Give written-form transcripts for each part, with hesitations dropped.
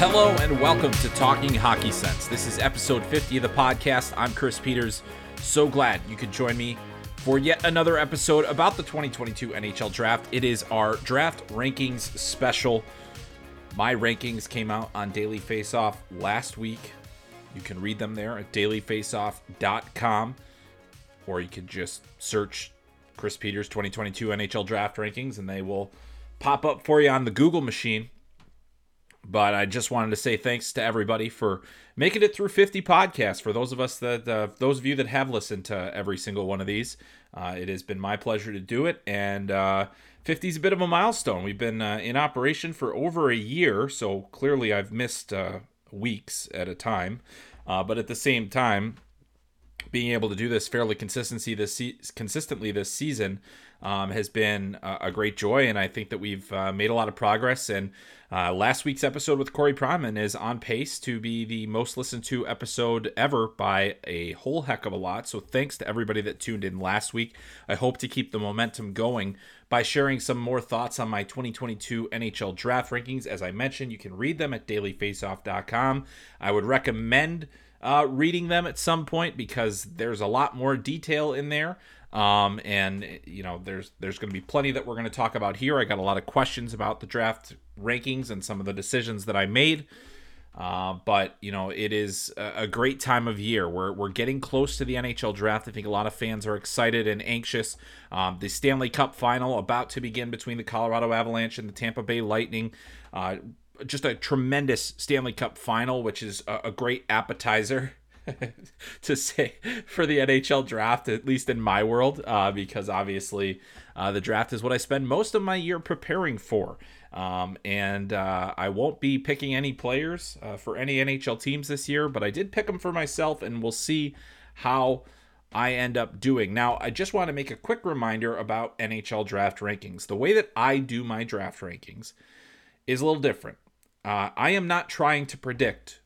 Hello and welcome to Talking Hockey Sense. This is episode 50 of the podcast. I'm Chris Peters. So glad you could join me for yet another episode about the 2022 NHL Draft. It is our draft rankings special. My rankings came out on Daily Faceoff last week. You can read them there at dailyfaceoff.com, or you can just search Chris Peters 2022 NHL Draft Rankings and they will pop up for you on the Google machine. But I just wanted to say thanks to everybody for making it through 50 podcasts. For those of us that, those of you that have listened to every single one of these, it has been my pleasure to do it. And 50 is a bit of a milestone. We've been in operation for over a year, so clearly I've missed weeks at a time. But at the same time, being able to do this fairly consistently this season has been a great joy, and I think that we've made a lot of progress. And last week's episode with Corey Pronman is on pace to be the most listened to episode ever by a whole heck of a lot. So thanks to everybody that tuned in last week. I hope to keep the momentum going by sharing some more thoughts on my 2022 NHL Draft Rankings. As I mentioned, you can read them at dailyfaceoff.com. I would recommend reading them at some point because there's a lot more detail in there. And you know, there's going to be plenty that we're going to talk about here. I got a lot of questions about the draft rankings and some of the decisions that I made. But you know, it is a great time of year. We're getting close to the NHL draft. I think a lot of fans are excited and anxious. The Stanley Cup final about to begin between the Colorado Avalanche and the Tampa Bay Lightning. Just a tremendous Stanley Cup final, which is a great appetizer to say for the NHL draft, at least in my world, because obviously the draft is what I spend most of my year preparing for. And I won't be picking any players for any NHL teams this year, but I did pick them for myself, and we'll see how I end up doing. Now, I just want to make a quick reminder about NHL draft rankings. The way that I do my draft rankings is a little different. I am not trying to predict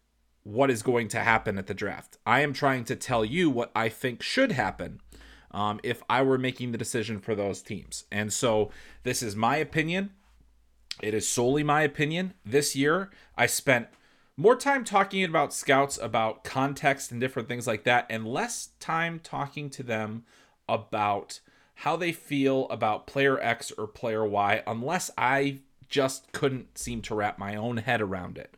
what is going to happen at the draft. I am trying to tell you what I think should happen if I were making the decision for those teams. And so this is my opinion. It is solely my opinion. This year, I spent more time talking about scouts, about context and different things like that, and less time talking to them about how they feel about player X or player Y, unless I just couldn't seem to wrap my own head around it.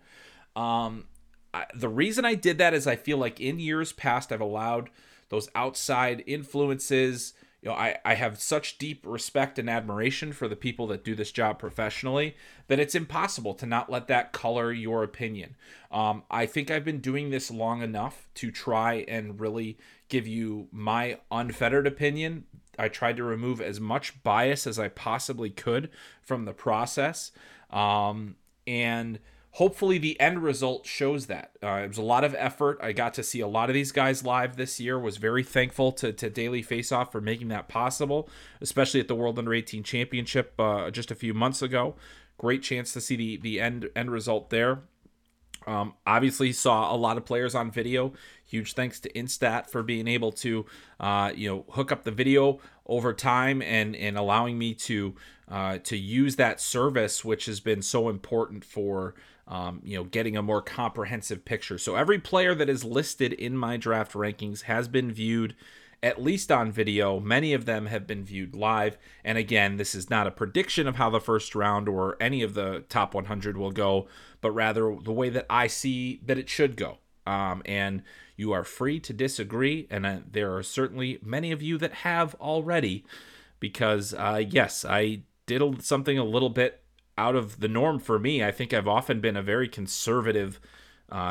The reason I did that is I feel like in years past, I've allowed those outside influences. You know, I have such deep respect and admiration for the people that do this job professionally that it's impossible to not let that color your opinion. I think I've been doing this long enough to try and really give you my unfettered opinion. I tried to remove as much bias as I possibly could from the process. And hopefully the end result shows that. It was a lot of effort. I got to see a lot of these guys live this year. Was very thankful to Daily Faceoff for making that possible, especially at the World Under-18 Championship just a few months ago. Great chance to see the end result there. Obviously, saw a lot of players on video. Huge thanks to Instat for being able to, hook up the video over time and allowing me to use that service, which has been so important for, getting a more comprehensive picture. So every player that is listed in my draft rankings has been viewed at least on video. Many of them have been viewed live. And again, this is not a prediction of how the first round or any of the top 100 will go, but rather the way that I see that it should go. And you are free to disagree. And there are certainly many of you that have already, because yes, I did something a little bit out of the norm for me. I think I've often been a very conservative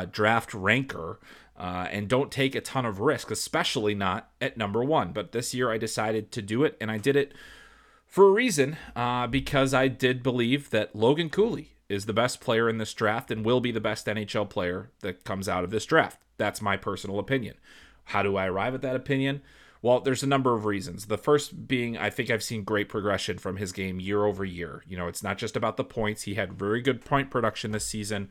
draft ranker. And don't take a ton of risk, especially not at number one. But this year I decided to do it, and I did it for a reason, because I did believe that Logan Cooley is the best player in this draft and will be the best NHL player that comes out of this draft. That's my personal opinion. How do I arrive at that opinion? Well, there's a number of reasons. The first being, I think I've seen great progression from his game year over year. It's not just about the points. He had very good point production this season,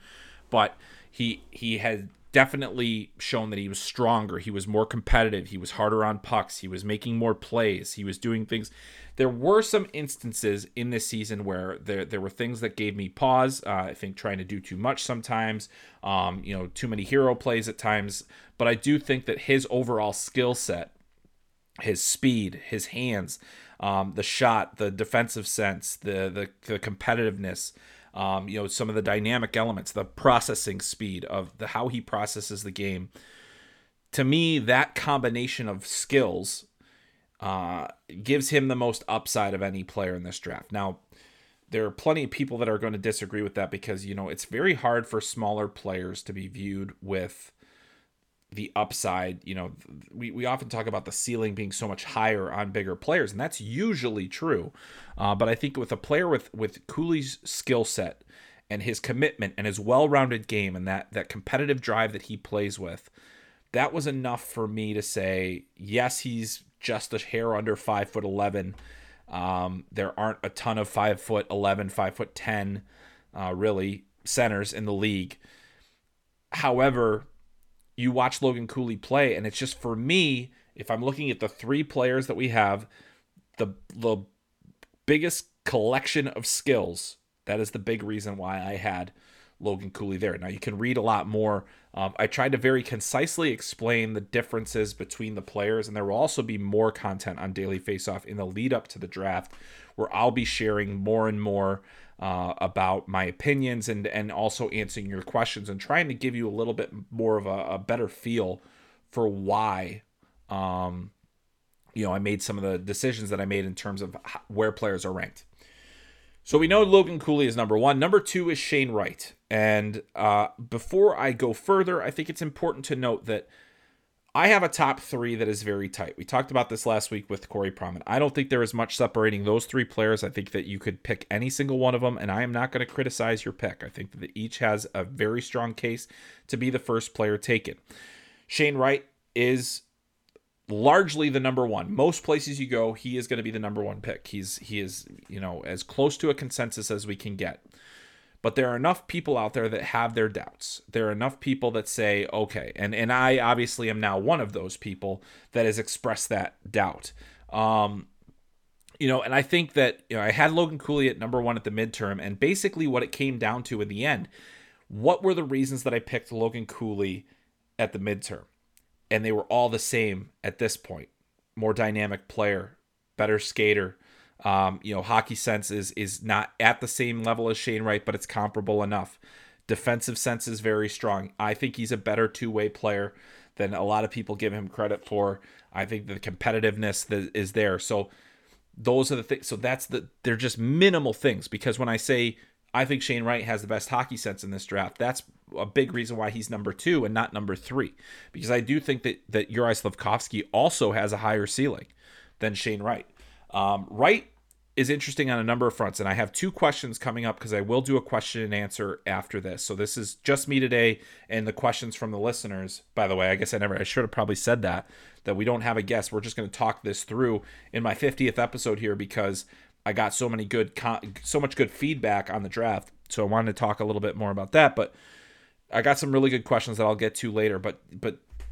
but he had definitely shown that he was stronger. He was more competitive. He was harder on pucks. He was making more plays. He was doing things. There were some instances in this season where there were things that gave me pause. I think trying to do too much sometimes, too many hero plays at times. But I do think that his overall skill set, his speed, his hands, the shot, the defensive sense, the competitiveness, some of the dynamic elements, the processing speed of how he processes the game. To me, that combination of skills gives him the most upside of any player in this draft. Now, there are plenty of people that are going to disagree with that because, it's very hard for smaller players to be viewed with the upside. We often talk about the ceiling being so much higher on bigger players, and that's usually true. But I think with a player with Cooley's skill set and his commitment and his well-rounded game and that competitive drive that he plays with, that was enough for me to say, yes, he's just a hair under 5'11". There aren't a ton of 5'11", 5'10", really centers in the league. However, you watch Logan Cooley play, and it's just, for me, if I'm looking at the three players that we have, the biggest collection of skills, that is the big reason why I had Logan Cooley there. Now, you can read a lot more. I tried to very concisely explain the differences between the players, and there will also be more content on Daily Faceoff in the lead up to the draft where I'll be sharing more and more about my opinions and also answering your questions and trying to give you a little bit more of a better feel for why I made some of the decisions that I made in terms of where players are ranked. So we know Logan Cooley is number one. Number two is Shane Wright. And before I go further, I think it's important to note that I have a top three that is very tight. We talked about this last week with Corey Pronman. I don't think there is much separating those three players. I think that you could pick any single one of them, and I am not going to criticize your pick. I think that each has a very strong case to be the first player taken. Shane Wright is largely the number one. Most places you go, he is going to be the number one pick. He is, as close to a consensus as we can get. But there are enough people out there that have their doubts. There are enough people that say, okay, and I obviously am now one of those people that has expressed that doubt. And I think that, I had Logan Cooley at number one at the midterm, and basically what it came down to in the end, what were the reasons that I picked Logan Cooley at the midterm? And they were all the same at this point. More dynamic player, better skater. Hockey sense is not at the same level as Shane Wright, but it's comparable enough. Defensive sense is very strong. I think he's a better two-way player than a lot of people give him credit for. I think the competitiveness that is there. So those are the things. So they're just minimal things, because when I say I think Shane Wright has the best hockey sense in this draft, that's a big reason why he's number two and not number three, because I do think that Juraj Slafkovský also has a higher ceiling than Shane Wright. Wright is interesting on a number of fronts, and I have two questions coming up because I will do a question and answer after this. So this is just me today and the questions from the listeners. By the way, I guess I should have probably said that we don't have a guest. We're just going to talk this through in my 50th episode here, because I got so much good feedback on the draft. So I wanted to talk a little bit more about that, but I got some really good questions that I'll get to later, but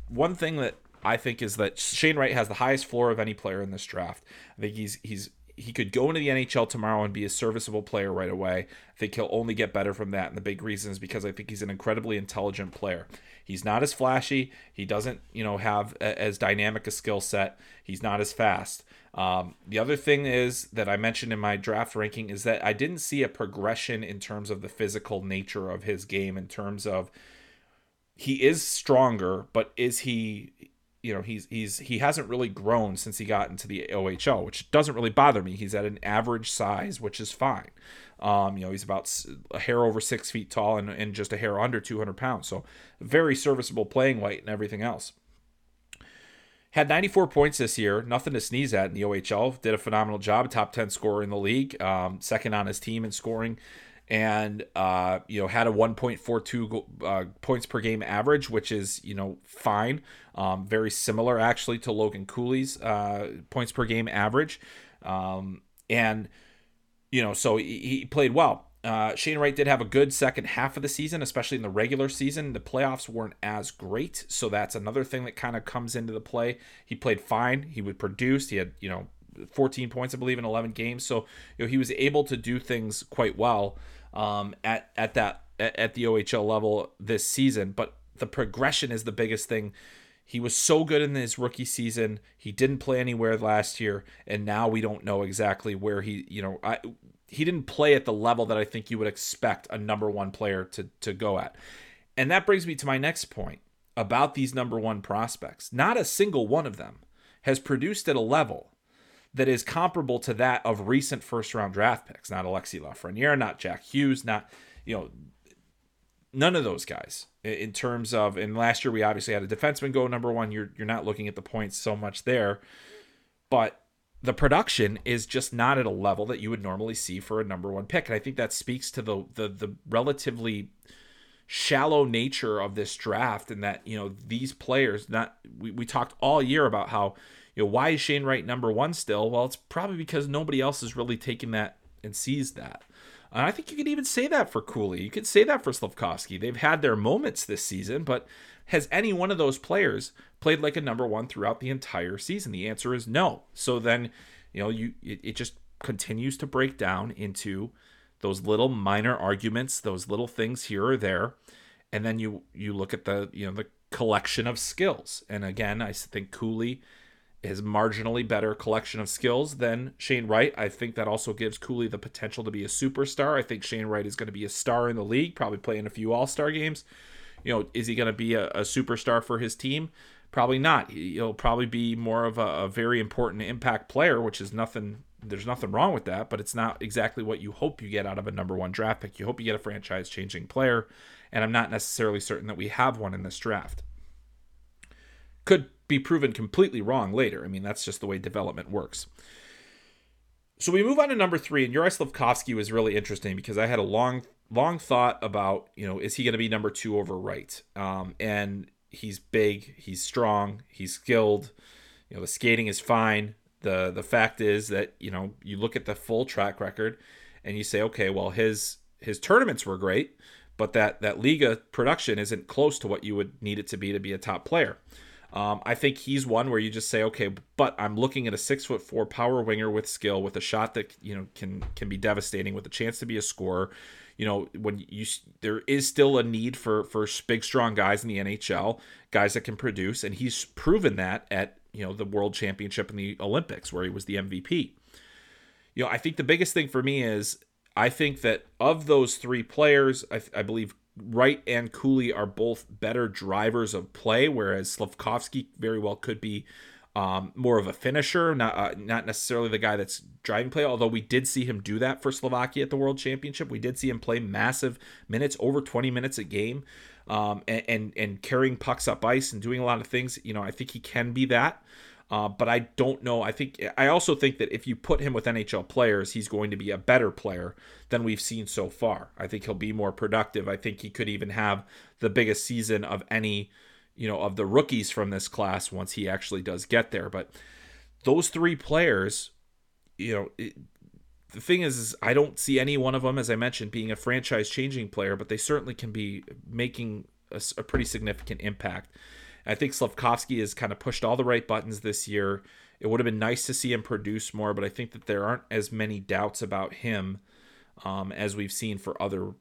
one thing that I think is that Shane Wright has the highest floor of any player in this draft. I think he could go into the NHL tomorrow and be a serviceable player right away. I think he'll only get better from that, and the big reason is because I think he's an incredibly intelligent player. He's not as flashy. He doesn't, have as dynamic a skill set. He's not as fast. The other thing is that I mentioned in my draft ranking is that I didn't see a progression in terms of the physical nature of his game, in terms of he is stronger, but is he... he hasn't really grown since he got into the OHL, which doesn't really bother me. He's at an average size, which is fine. He's about a hair over 6 feet tall and just a hair under 200 pounds. So very serviceable playing weight and everything else. Had 94 points this year, nothing to sneeze at in the OHL. Did a phenomenal job, top 10 scorer in the league, second on his team in scoring. And, had a 1.42 points per game average, which is, fine. Very similar, actually, to Logan Cooley's points per game average. So he played well. Shane Wright did have a good second half of the season, especially in the regular season. The playoffs weren't as great, so that's another thing that kind of comes into the play. He played fine. He would produce. He had, 14 points, I believe, in 11 games. So, he was able to do things quite well at the OHL level this season. But the progression is the biggest thing. He was so good in his rookie season. He didn't play anywhere last year, and now we don't know exactly where he. He didn't play at the level that I think you would expect a number one player to go at. And that brings me to my next point about these number one prospects. Not a single one of them has produced at a level that is comparable to that of recent first-round draft picks. Not Alexis Lafreniere, not Jack Hughes, not, none of those guys in terms of, and last year we obviously had a defenseman go number one. You're not looking at the points so much there, but the production is just not at a level that you would normally see for a number one pick. And I think that speaks to the relatively shallow nature of this draft, and that, these players, we talked all year about how, why is Shane Wright number one still? Well, it's probably because nobody else is really taking that and sees that. And I think you could even say that for Cooley. You could say that for Slafkovský. They've had their moments this season, but has any one of those players played like a number one throughout the entire season? The answer is no. So then, it just continues to break down into those little minor arguments, those little things here or there. And then you look at the collection of skills. And again, I think Cooley is marginally better collection of skills than Shane Wright. I think that also gives Cooley the potential to be a superstar. I think Shane Wright is going to be a star in the league, probably playing a few all-star games. Is he going to be a superstar for his team? Probably not. He'll probably be more of a very important impact player, which is nothing. There's nothing wrong with that, but it's not exactly what you hope you get out of a number one draft pick. You hope you get a franchise-changing player, and I'm not necessarily certain that we have one in this draft. Could be proven completely wrong later. I mean, that's just the way development works. So we move on to number three, and Juraj Slafkovský was really interesting because I had a long thought about, is he going to be number two over Wright? And he's big, he's strong, he's skilled, the skating is fine. The fact is that, you look at the full track record and you say, okay, well, his tournaments were great, but that Liga production isn't close to what you would need it to be a top player. I think he's one where you just say, okay, but I'm looking at a 6'4" power winger with skill, with a shot that can be devastating, with a chance to be a scorer. There is still a need for big, strong guys in the NHL, guys that can produce, and he's proven that at the World Championship and the Olympics, where he was the MVP. I think the biggest thing for me is I think that of those three players, I believe Wright and Cooley are both better drivers of play, whereas Slafkovský very well could be more of a finisher, not necessarily the guy that's driving play, although we did see him do that for Slovakia at the World Championship. We did see him play massive minutes, over 20 minutes a game, and carrying pucks up ice and doing a lot of things. I think he can be that. But I don't know. I also think that if you put him with NHL players, he's going to be a better player than we've seen so far. I think he'll be more productive. I think he could even have the biggest season of any, of the rookies from this class once he actually does get there. But those three players, the thing is I don't see any one of them, as I mentioned, being a franchise-changing player, but they certainly can be making a pretty significant impact. I think Slafkovský has kind of pushed all the right buttons this year. It would have been nice to see him produce more, but I think that there aren't as many doubts about him as we've seen for other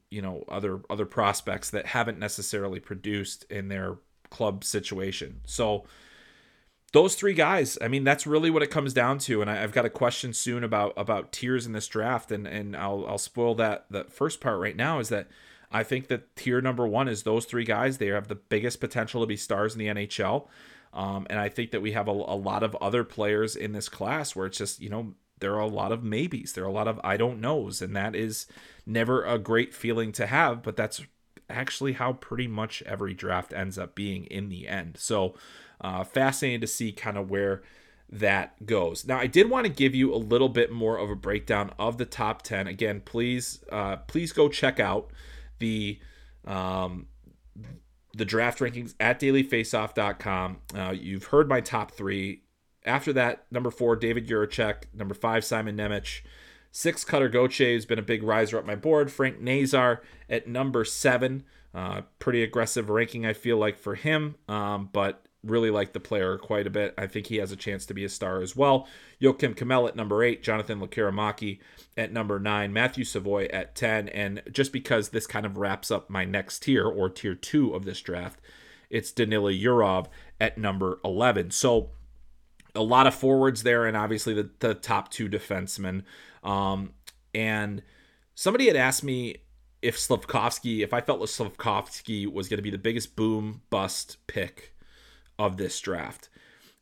prospects that haven't necessarily produced in their club situation. So those three guys, I mean, that's really what it comes down to. And I've got a question soon about tiers in this draft, and I'll spoil that first part right now, is that I think that tier number one is those three guys. They have the biggest potential to be stars in the NHL. And I think that we have a lot of other players in this class where it's just, there are a lot of maybes. There are a lot of I don't knows. And that is never a great feeling to have, but that's actually how pretty much every draft ends up being in the end. So fascinating to see kind of where that goes. Now, I did want to give you a little bit more of a breakdown of the top 10. Again, please go check out the draft rankings at dailyfaceoff.com. You've heard my top three. After that, number 4, David Jiříček. Number 5, Simon Nemec. 6, Cutter Gauthier, who's been a big riser up my board. Frank Nazar at number 7. Pretty aggressive ranking, I feel like, for him, but really like the player quite a bit. I think he has a chance to be a star as well. Joakim Kemell at number 8, Jonathan Lekkerimäki at number 9, Matthew Savoie at 10, and just because this kind of wraps up my next tier, or tier 2 of this draft, it's Danila Yurov at number 11. So a lot of forwards there, and obviously the top two defensemen. And somebody had asked me if I felt Slafkovský was going to be the biggest boom bust pick of this draft.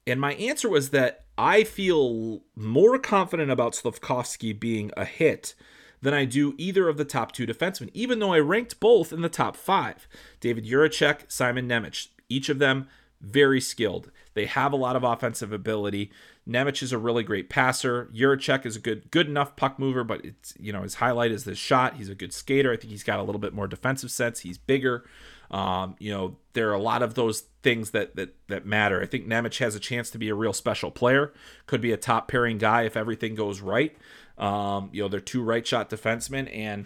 And my answer was that I feel more confident about Slafkovský being a hit than I do either of the top two defensemen, even though I ranked both in the top 5. David Jiříček, Simon Nemec, each of them very skilled. They have a lot of offensive ability. Nemec is a really great passer. Jiříček is a good enough puck mover, but it's his highlight is this shot. He's a good skater. I think he's got a little bit more defensive sense. He's bigger. There are a lot of those things that matter. I think Nemec has a chance to be a real special player. Could be a top pairing guy if everything goes right. They're two right shot defensemen, and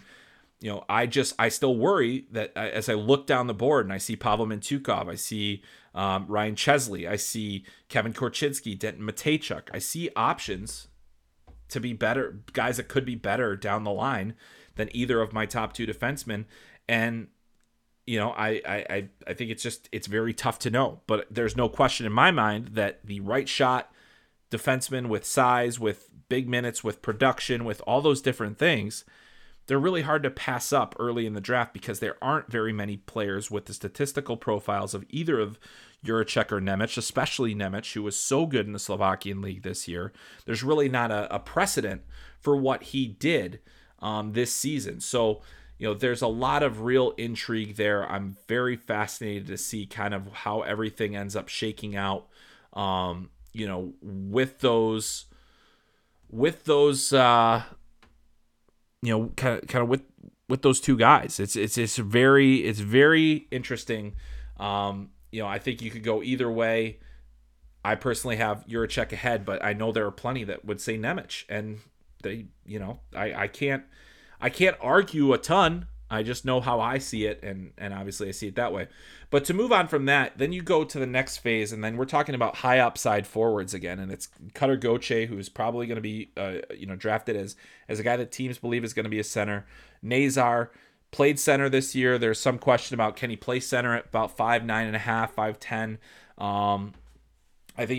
I still worry that as I look down the board and I see Pavel Mintyukov, I see Ryan Chesley, I see Kevin Korchinski, Denton Mateychuk. I see options to be better, guys that could be better down the line than either of my top two defensemen. And I think it's very tough to know, but there's no question in my mind that the right shot defenseman with size, with big minutes, with production, with all those different things, they're really hard to pass up early in the draft because there aren't very many players with the statistical profiles of either of Jiříček or Nemec, especially Nemec, who was so good in the Slovakian league this year. There's really not a precedent for what he did this season. So, there's a lot of real intrigue there. I'm very fascinated to see kind of how everything ends up shaking out, with those two guys. It's very interesting. I think you could go either way. I personally have Jiříček ahead, but I know there are plenty that would say Nemec, and they, I can't argue a ton. I just know how I see it, and obviously I see it that way. But to move on from that, then you go to the next phase, and then we're talking about high upside forwards again, and it's Cutter Gauthier, who's probably going to be drafted as a guy that teams believe is going to be a center. Nazar played center this year. There's some question about can he play center at about 5'9.5", 5'10". I think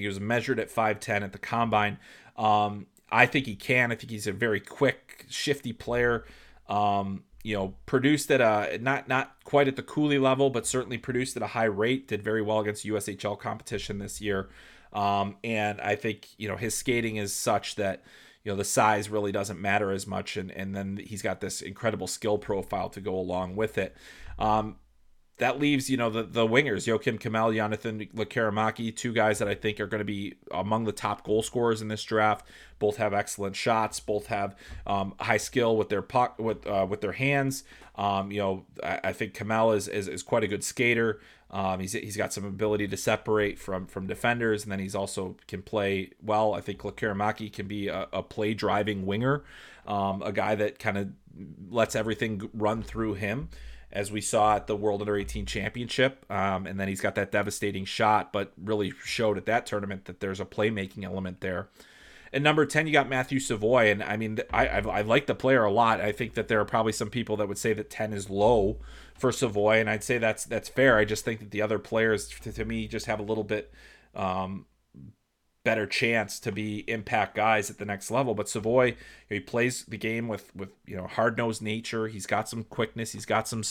he was measured at 5'10" at the combine. I think he can. I think he's a very quick, shifty player. Produced at a not quite at the Cooley level, but certainly produced at a high rate. Did very well against USHL competition this year. And I think his skating is such that the size really doesn't matter as much, and then he's got this incredible skill profile to go along with it. that leaves, you know, the wingers, Joakim Kemell, Jonathan Lekkerimäki, two guys that I think are going to be among the top goal scorers in this draft. Both have excellent shots. Both have high skill with their puck, with their hands. You know, I think Kemell is quite a good skater. He's got some ability to separate from defenders, and then he's also can play well. I think Lekkerimäki can be a play driving winger, a guy that kind of lets everything run through him, as we saw at the World Under-18 Championship. And then he's got that devastating shot, but really showed at that tournament that there's a playmaking element there. At number 10, you got Matthew Savoie. And I mean, I like the player a lot. I think that there are probably some people that would say that 10 is low for Savoie, and I'd say that's fair. I just think that the other players, to me, just have a little bit better chance to be impact guys at the next level. But Savoie, he plays the game with you know, hard-nosed nature. He's got some quickness. He's got some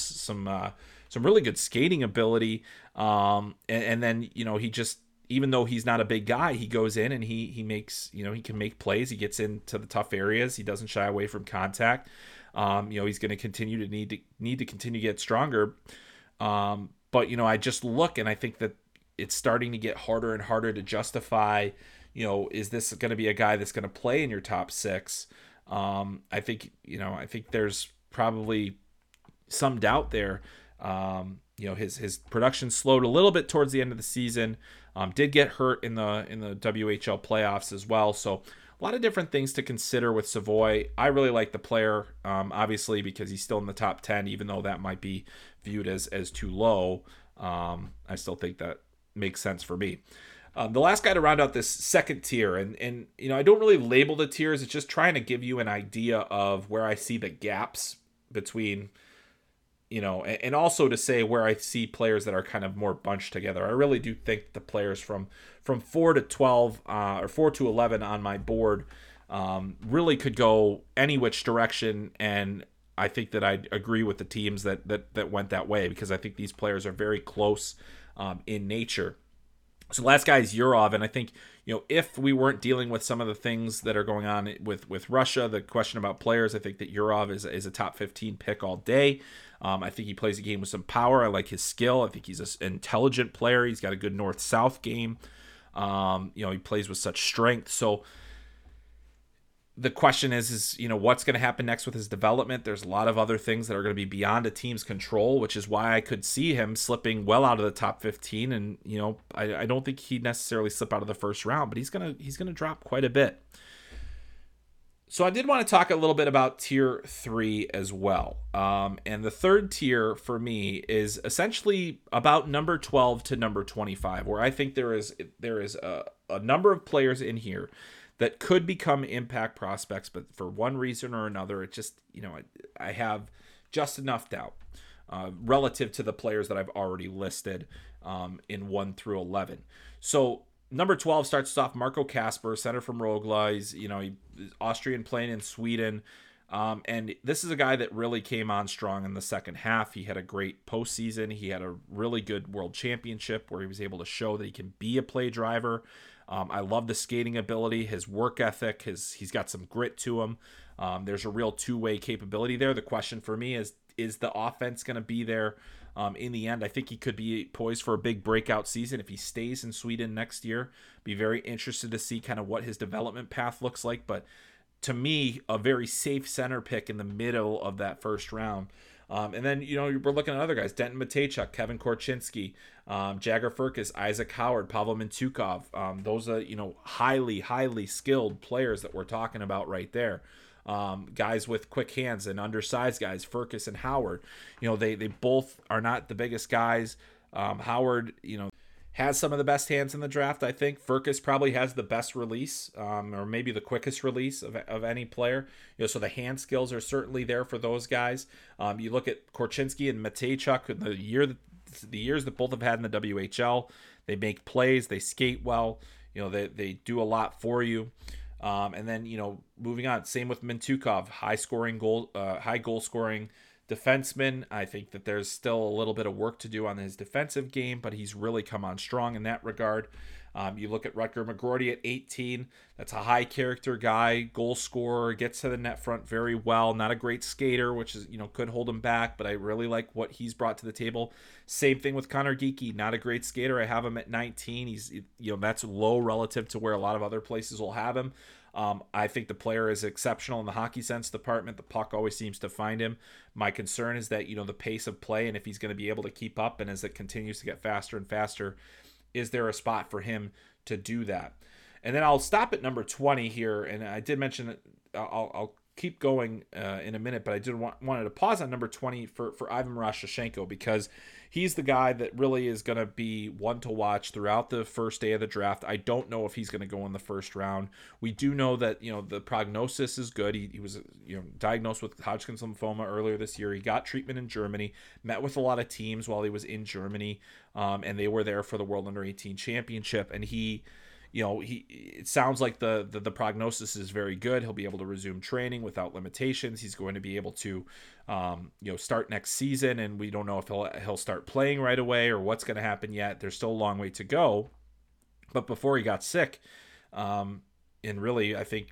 really good skating ability. And then, you know, he just, even though he's not a big guy, he goes in and he makes, you know, he can make plays. He gets into the tough areas. He doesn't shy away from contact. You know, he's going to continue to need to continue to get stronger. But, you know, I just look and I think that it's starting to get harder and harder to justify, you know, is this going to be a guy that's going to play in your top six? I think there's probably some doubt there. You know, his production slowed a little bit towards the end of the season, did get hurt in the WHL playoffs as well. So a lot of different things to consider with Savoie. I really like the player, obviously, because he's still in the top 10, even though that might be viewed as too low. I still think that makes sense for me. The last guy to round out this second tier, and you know, I don't really label the tiers. It's just trying to give you an idea of where I see the gaps between, you know, and also to say where I see players that are kind of more bunched together. I really do think the players from 4 to 12 or 4 to 11 on my board really could go any which direction, and I think that I agree with the teams that went that way, because I think these players are very close in nature. So last guy is Yurov, and I think, you know, if we weren't dealing with some of the things that are going on with Russia, the question about players, I think that Yurov is a top 15 pick all day. I think he plays a game with some power. I like his skill. I think he's an intelligent player. He's got a good north-south game. You know, he plays with such strength. So the question is, you know, what's going to happen next with his development? There's a lot of other things that are going to be beyond a team's control, which is why I could see him slipping well out of the top 15. And, you know, I don't think he'd necessarily slip out of the first round, but he's going to drop quite a bit. So I did want to talk a little bit about tier 3 as well. And the third tier for me is essentially about number 12 to number 25, where I think there is a number of players in here that could become impact prospects, but for one reason or another, it just, you know, I have just enough doubt relative to the players that I've already listed in 1 through 11. So number 12 starts off Marco Kasper, center from Rogla. He's, you know, Austrian, playing in Sweden. And this is a guy that really came on strong in the second half. He had a great postseason. He had a really good world championship where he was able to show that he can be a play driver. I love the skating ability, his work ethic, he's got some grit to him. There's a real two-way capability there. The question for me is the offense going to be there in the end? I think he could be poised for a big breakout season if he stays in Sweden next year. Be very interested to see kind of what his development path looks like. But to me, a very safe center pick in the middle of that first round. And then, you know, we're looking at other guys, Denton Mateychuk, Kevin Korchinski, Jagger Firkus, Isaac Howard, Pavel Mintyukov. Those are, you know, highly, highly skilled players that we're talking about right there. Guys with quick hands and undersized guys, Firkus and Howard. You know, they both are not the biggest guys. Howard, you know, has some of the best hands in the draft, I think. Firkus probably has the best release, or maybe the quickest release of any player. You know, so the hand skills are certainly there for those guys. You look at Korchinski and Mateychuk, the years that both have had in the WHL. They make plays, they skate well. You know, they do a lot for you. And then, you know, moving on, same with Mintyukov, high goal scoring defenseman. I think that there's still a little bit of work to do on his defensive game, but he's really come on strong in that regard. You look at Rutger McGroarty at 18. That's a high character guy, goal scorer, gets to the net front very well. Not a great skater, which is, could hold him back, but I really like what he's brought to the table. Same thing with Connor Geekie, not a great skater. I have him at 19. He's, that's low relative to where a lot of other places will have him. I think the player is exceptional in the hockey sense department. The puck always seems to find him. My concern is that, the pace of play and if he's going to be able to keep up, and as it continues to get faster and faster, is there a spot for him to do that? And then I'll stop at number 20 here. And I did mention I'll keep going in a minute, but I did wanted to pause on number 20 for Ivan Miroshnichenko, because he's the guy that really is going to be one to watch throughout the first day of the draft. I don't know if he's going to go in the first round. We do know that, the prognosis is good. He was, diagnosed with Hodgkin's lymphoma earlier this year. He got treatment in Germany, met with a lot of teams while he was in Germany, and they were there for the World Under-18 Championship. And it sounds like the prognosis is very good. He'll be able to resume training without limitations. He's going to be able to, start next season, and we don't know if he'll start playing right away or what's going to happen yet. There's still a long way to go. But before he got sick, and really, I think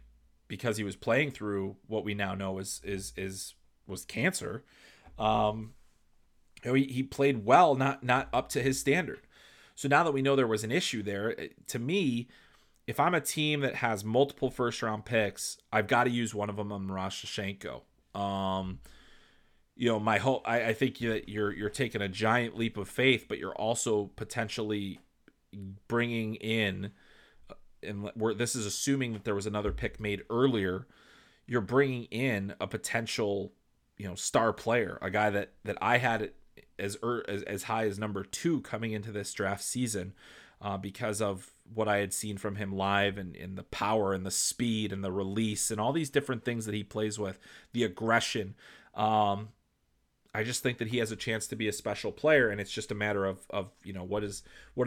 because he was playing through what we now know was cancer, he played well, not up to his standard. So now that we know there was an issue there, to me, if I'm a team that has multiple first-round picks, I've got to use one of them on Miroshnichenko. My hope, I think that you're taking a giant leap of faith, but you're also potentially bringing in, and this is assuming that there was another pick made earlier, you're bringing in a potential, star player, a guy that I had it as high as number 2 coming into this draft season, because of what I had seen from him live and the power and the speed and the release and all these different things that he plays with, the aggression. I just think that he has a chance to be a special player, and it's just a matter of what do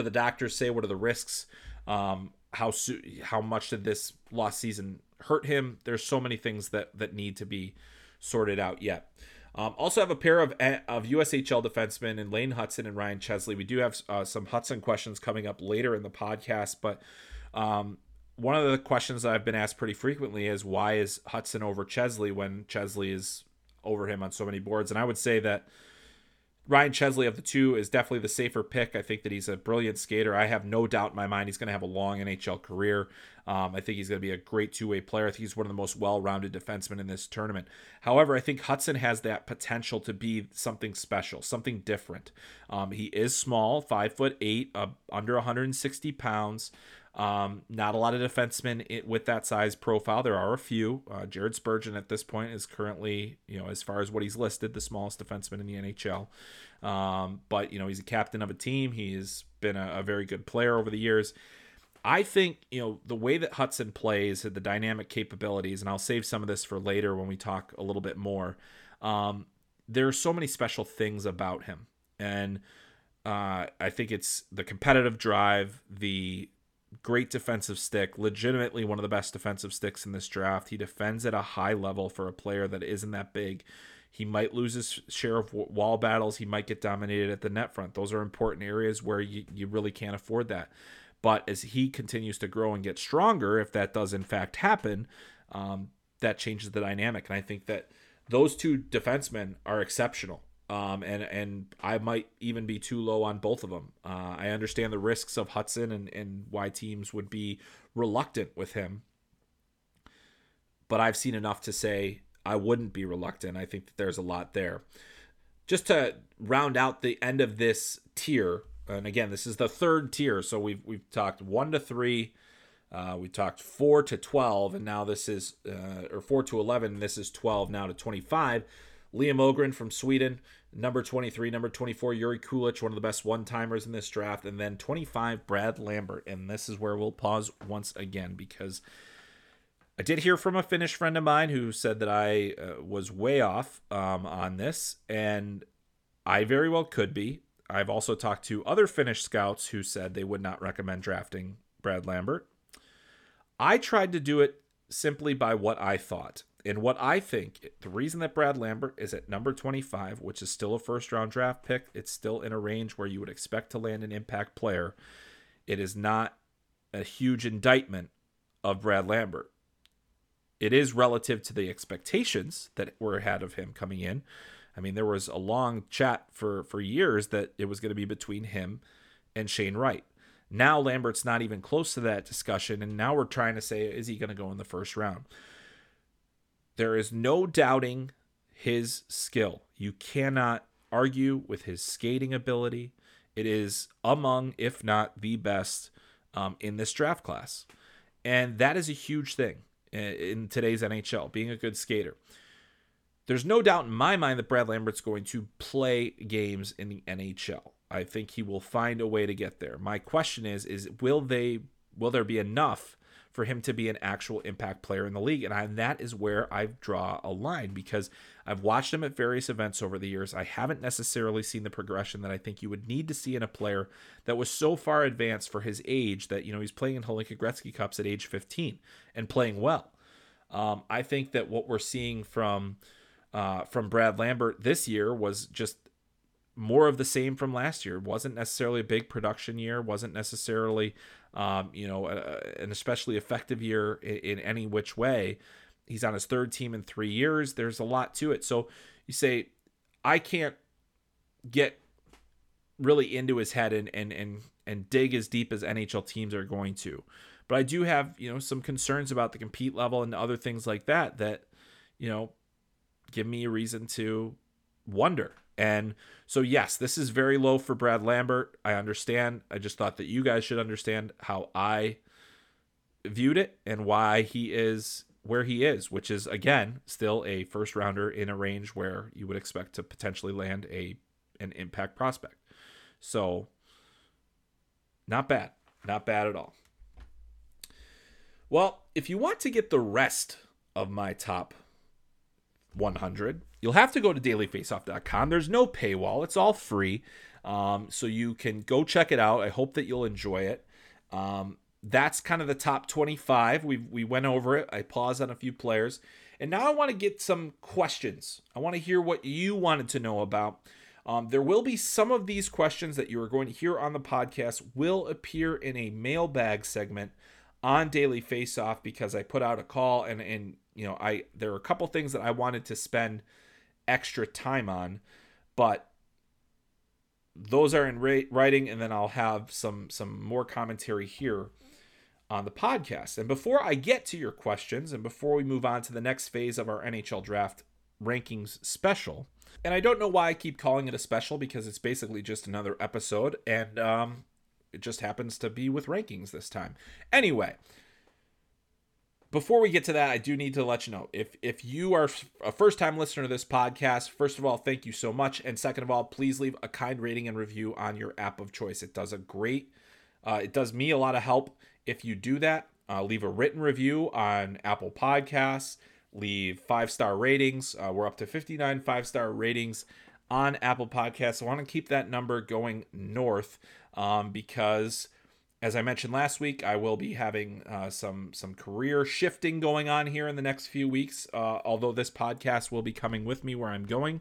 the doctors say? What are the risks? How much did this lost season hurt him? There's so many things that need to be sorted out yet. Also have a pair of USHL defensemen in Lane Hutson and Ryan Chesley. We do have some Hutson questions coming up later in the podcast, but one of the questions that I've been asked pretty frequently is, why is Hutson over Chesley when Chesley is over him on so many boards? And I would say that Ryan Chesley of the two is definitely the safer pick. I think that he's a brilliant skater. I have no doubt in my mind he's going to have a long NHL career. I think he's going to be a great two-way player. I think he's one of the most well-rounded defensemen in this tournament. However, I think Hutson has that potential to be something special, something different. He is small, 5'8", under 160 pounds. Not a lot of defensemen with that size profile. There are a few. Jared Spurgeon at this point is currently, as far as what he's listed, the smallest defenseman in the NHL. But, he's a captain of a team. He has been a very good player over the years. I think, the way that Hutson plays, the dynamic capabilities, and I'll save some of this for later when we talk a little bit more. There are so many special things about him. And I think it's the competitive drive, the great defensive stick, legitimately one of the best defensive sticks in this draft. He defends at a high level for a player that isn't that big. He might lose his share of wall battles. He might get dominated at the net front. Those are important areas where you really can't afford that. But as he continues to grow and get stronger, if that does in fact happen, that changes the dynamic. And I think that those two defensemen are exceptional. And I might even be too low on both of them. I understand the risks of Hutson and why teams would be reluctant with him, but I've seen enough to say I wouldn't be reluctant. I think that there's a lot there. Just to round out the end of this tier, and again, this is the third tier, so we've talked 1 to 3, we talked 4 to 12, and now this is 4 to 11. This is 12 now to 25. Liam Ogren from Sweden, number 23, number 24, Yuri Kulich, one of the best one-timers in this draft, and then 25, Brad Lambert. And this is where we'll pause once again, because I did hear from a Finnish friend of mine who said that I was way off on this, and I very well could be. I've also talked to other Finnish scouts who said they would not recommend drafting Brad Lambert. I tried to do it simply by what I thought. And what I think, the reason that Brad Lambert is at number 25, which is still a first-round draft pick, it's still in a range where you would expect to land an impact player. It is not a huge indictment of Brad Lambert. It is relative to the expectations that were had of him coming in. I mean, there was a long chat for years that it was going to be between him and Shane Wright. Now Lambert's not even close to that discussion, and now we're trying to say, is he going to go in the first round? There is no doubting his skill. You cannot argue with his skating ability. It is among, if not the best, in this draft class. And that is a huge thing in today's NHL, being a good skater. There's no doubt in my mind that Brad Lambert's going to play games in the NHL. I think he will find a way to get there. My question is will there be enough for him to be an actual impact player in the league? And that is where I draw a line, because I've watched him at various events over the years. I haven't necessarily seen the progression that I think you would need to see in a player that was so far advanced for his age that, you know, he's playing in Hlinka Gretzky Cups at age 15 and playing well. I think that what we're seeing from Brad Lambert this year was just more of the same from last year. It wasn't necessarily a big production year. Wasn't necessarily, an especially effective year in any which way. He's on his third team in 3 years. There's a lot to it. So you say, I can't get really into his head and dig as deep as NHL teams are going to. But I do have, some concerns about the compete level and other things like that, give me a reason to wonder. And so, yes, this is very low for Brad Lambert. I understand. I just thought that you guys should understand how I viewed it and why he is where he is, which is, again, still a first rounder in a range where you would expect to potentially land an impact prospect. So not bad. Not bad at all. Well, if you want to get the rest of my top 100, you'll have to go to dailyfaceoff.com. There's no paywall. It's all free. So you can go check it out. I hope that you'll enjoy it. That's kind of the top 25. We went over it. I paused on a few players. And now I want to get some questions. I want to hear what you wanted to know about. There will be some of these questions that you are going to hear on the podcast will appear in a mailbag segment on Daily Faceoff, because I put out a call and there are a couple things that I wanted to spend extra time on, but those are in writing, and then I'll have some more commentary here on the podcast. And before I get to your questions, and before we move on to the next phase of our NHL Draft Rankings special, and I don't know why I keep calling it a special, because it's basically just another episode, and it just happens to be with rankings this time. Anyway, before we get to that, I do need to let you know, if you are a first-time listener to this podcast, first of all, thank you so much. And second of all, please leave a kind rating and review on your app of choice. It does me a lot of help if you do that. Leave a written review on Apple Podcasts. Leave 5-star ratings. We're up to 59 5-star ratings on Apple Podcasts. I want to keep that number going north. Because, as I mentioned last week, I will be having some career shifting going on here in the next few weeks, although this podcast will be coming with me where I'm going.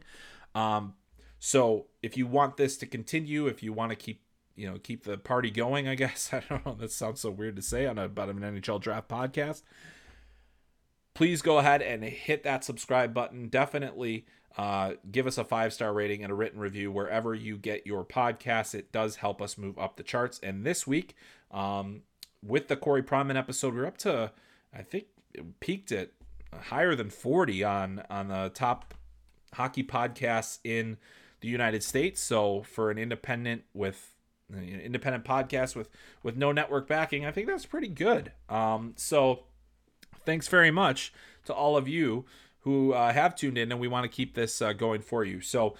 So if you want this to continue, if you want to keep the party going, I guess, I don't know, that sounds so weird to say about an NHL draft podcast, please go ahead and hit that subscribe button. Definitely give us a 5-star rating and a written review wherever you get your podcasts. It does help us move up the charts. And this week, with the Corey Pronman episode, we're up to, I think it peaked at higher than 40 on the top hockey podcasts in the United States. So for an independent podcast with no network backing, I think that's pretty good. So thanks very much to all of you who have tuned in, and we want to keep this going for you. So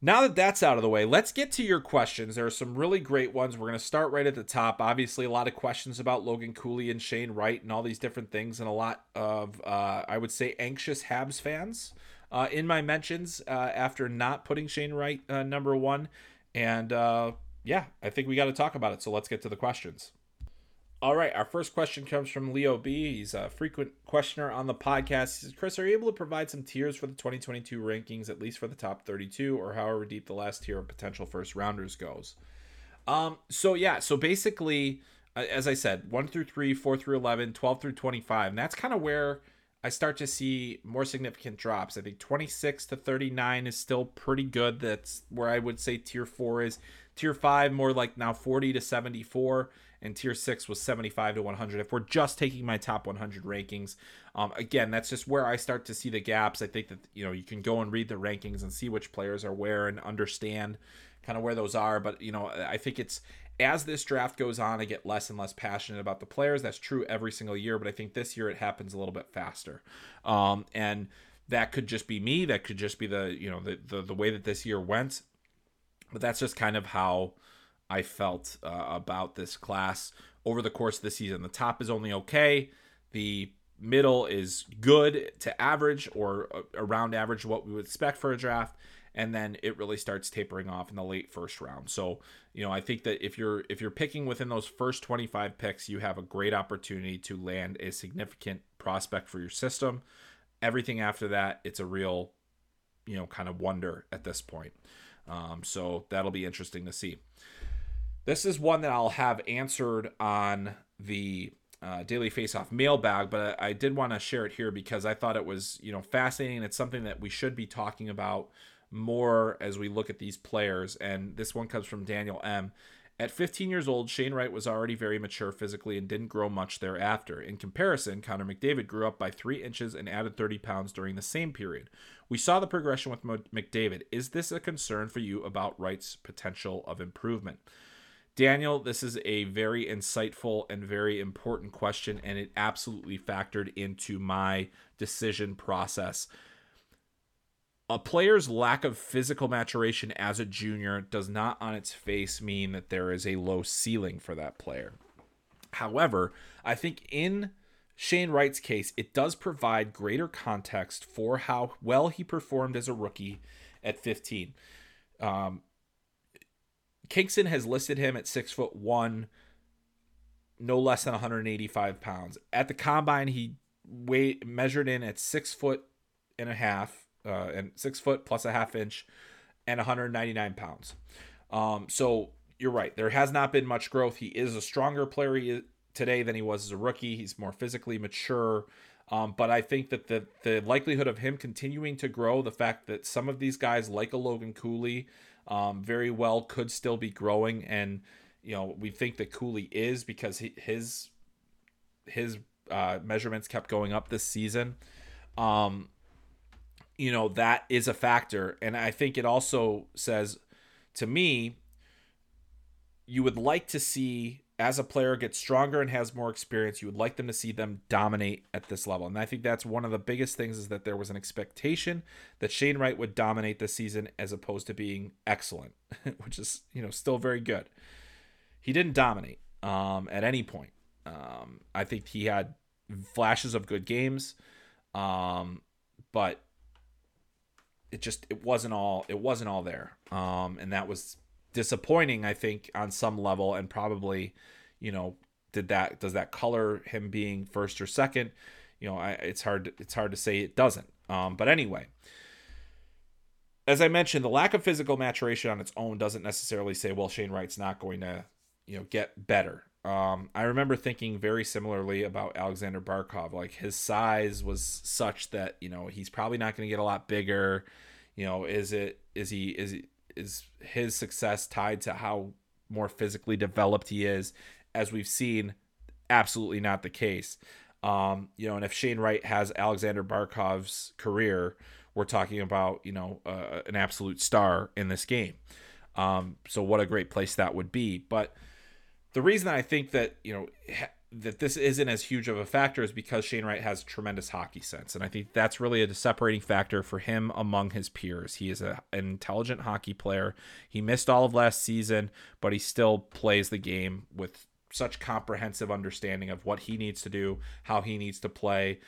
now that that's out of the way, let's get to your questions. There are some really great ones. We're going to start right at the top. Obviously, a lot of questions about Logan Cooley and Shane Wright and all these different things, and a lot of, I would say, anxious Habs fans in my mentions after not putting Shane Wright number one. And, I think we got to talk about it. So let's get to the questions. All right, our first question comes from Leo B. He's a frequent questioner on the podcast. He says, Chris, are you able to provide some tiers for the 2022 rankings, at least for the top 32, or however deep the last tier of potential first rounders goes? So basically, as I said, 1 through 3, 4 through 11, 12 through 25. And that's kind of where I start to see more significant drops. I think 26 to 39 is still pretty good. That's where I would say tier 4 is. Tier 5 more like now 40 to 74. And tier 6 was 75 to 100. If we're just taking my top 100 rankings, again, that's just where I start to see the gaps. I think that, you know, you can go and read the rankings and see which players are where and understand kind of where those are. But, you know, I think it's, as this draft goes on, I get less and less passionate about the players. That's true every single year, but I think this year it happens a little bit faster. And that could just be me. That could just be the, you know, the way that this year went. But that's just kind of how I felt about this class over the course of the season. The top is only okay. The middle is good to average or around average, what we would expect for a draft. And then it really starts tapering off in the late first round. So, you know, I think that if you're picking within those first 25 picks, you have a great opportunity to land a significant prospect for your system. Everything after that, it's a real, you know, kind of wonder at this point. So that'll be interesting to see. This is one that I'll have answered on the Daily Faceoff mailbag, but I did want to share it here because I thought it was, you know, fascinating. It's something that we should be talking about more as we look at these players, and this one comes from Daniel M. At 15 years old, Shane Wright was already very mature physically and didn't grow much thereafter. In comparison, Connor McDavid grew up by 3 inches and added 30 pounds during the same period. We saw the progression with McDavid. Is this a concern for you about Wright's potential of improvement? Daniel, this is a very insightful and very important question, and it absolutely factored into my decision process. A player's lack of physical maturation as a junior does not on its face mean that there is a low ceiling for that player. However, I think in Shane Wright's case, it does provide greater context for how well he performed as a rookie at 15. Kingston has listed him at 6'1", no less than 185 pounds. At the combine, he measured in at 6'1.5". And 6 foot plus a half inch and 199 pounds. So you're right. There has not been much growth. He is a stronger player today than he was as a rookie. He's more physically mature. But I think that the likelihood of him continuing to grow, the fact that some of these guys like a Logan Cooley very well could still be growing. And, you know, we think that Cooley is because his measurements kept going up this season. You know, that is a factor. And I think it also says to me, you would like to see, as a player gets stronger and has more experience, you would like them to see them dominate at this level. And I think that's one of the biggest things, is that there was an expectation that Shane Wright would dominate this season as opposed to being excellent, which is, you know, still very good. He didn't dominate at any point. I think he had flashes of good games, but it wasn't all there. And that was disappointing, I think, on some level, and probably, you know, does that color him being first or second? You know, it's hard to say it doesn't. But anyway, as I mentioned, the lack of physical maturation on its own doesn't necessarily say, well, Shane Wright's not going to, you know, get better. I remember thinking very similarly about Alexander Barkov. Like, his size was such that, you know, he's probably not going to get a lot bigger. You know, is his success tied to how more physically developed he is? As we've seen, absolutely not the case. You know, and if Shane Wright has Alexander Barkov's career, we're talking about, you know, an absolute star in this game. So what a great place that would be. But the reason I think that, you know, that this isn't as huge of a factor is because Shane Wright has tremendous hockey sense. And I think that's really a separating factor for him among his peers. He is an intelligent hockey player. He missed all of last season, but he still plays the game with such comprehensive understanding of what he needs to do, how he needs to play,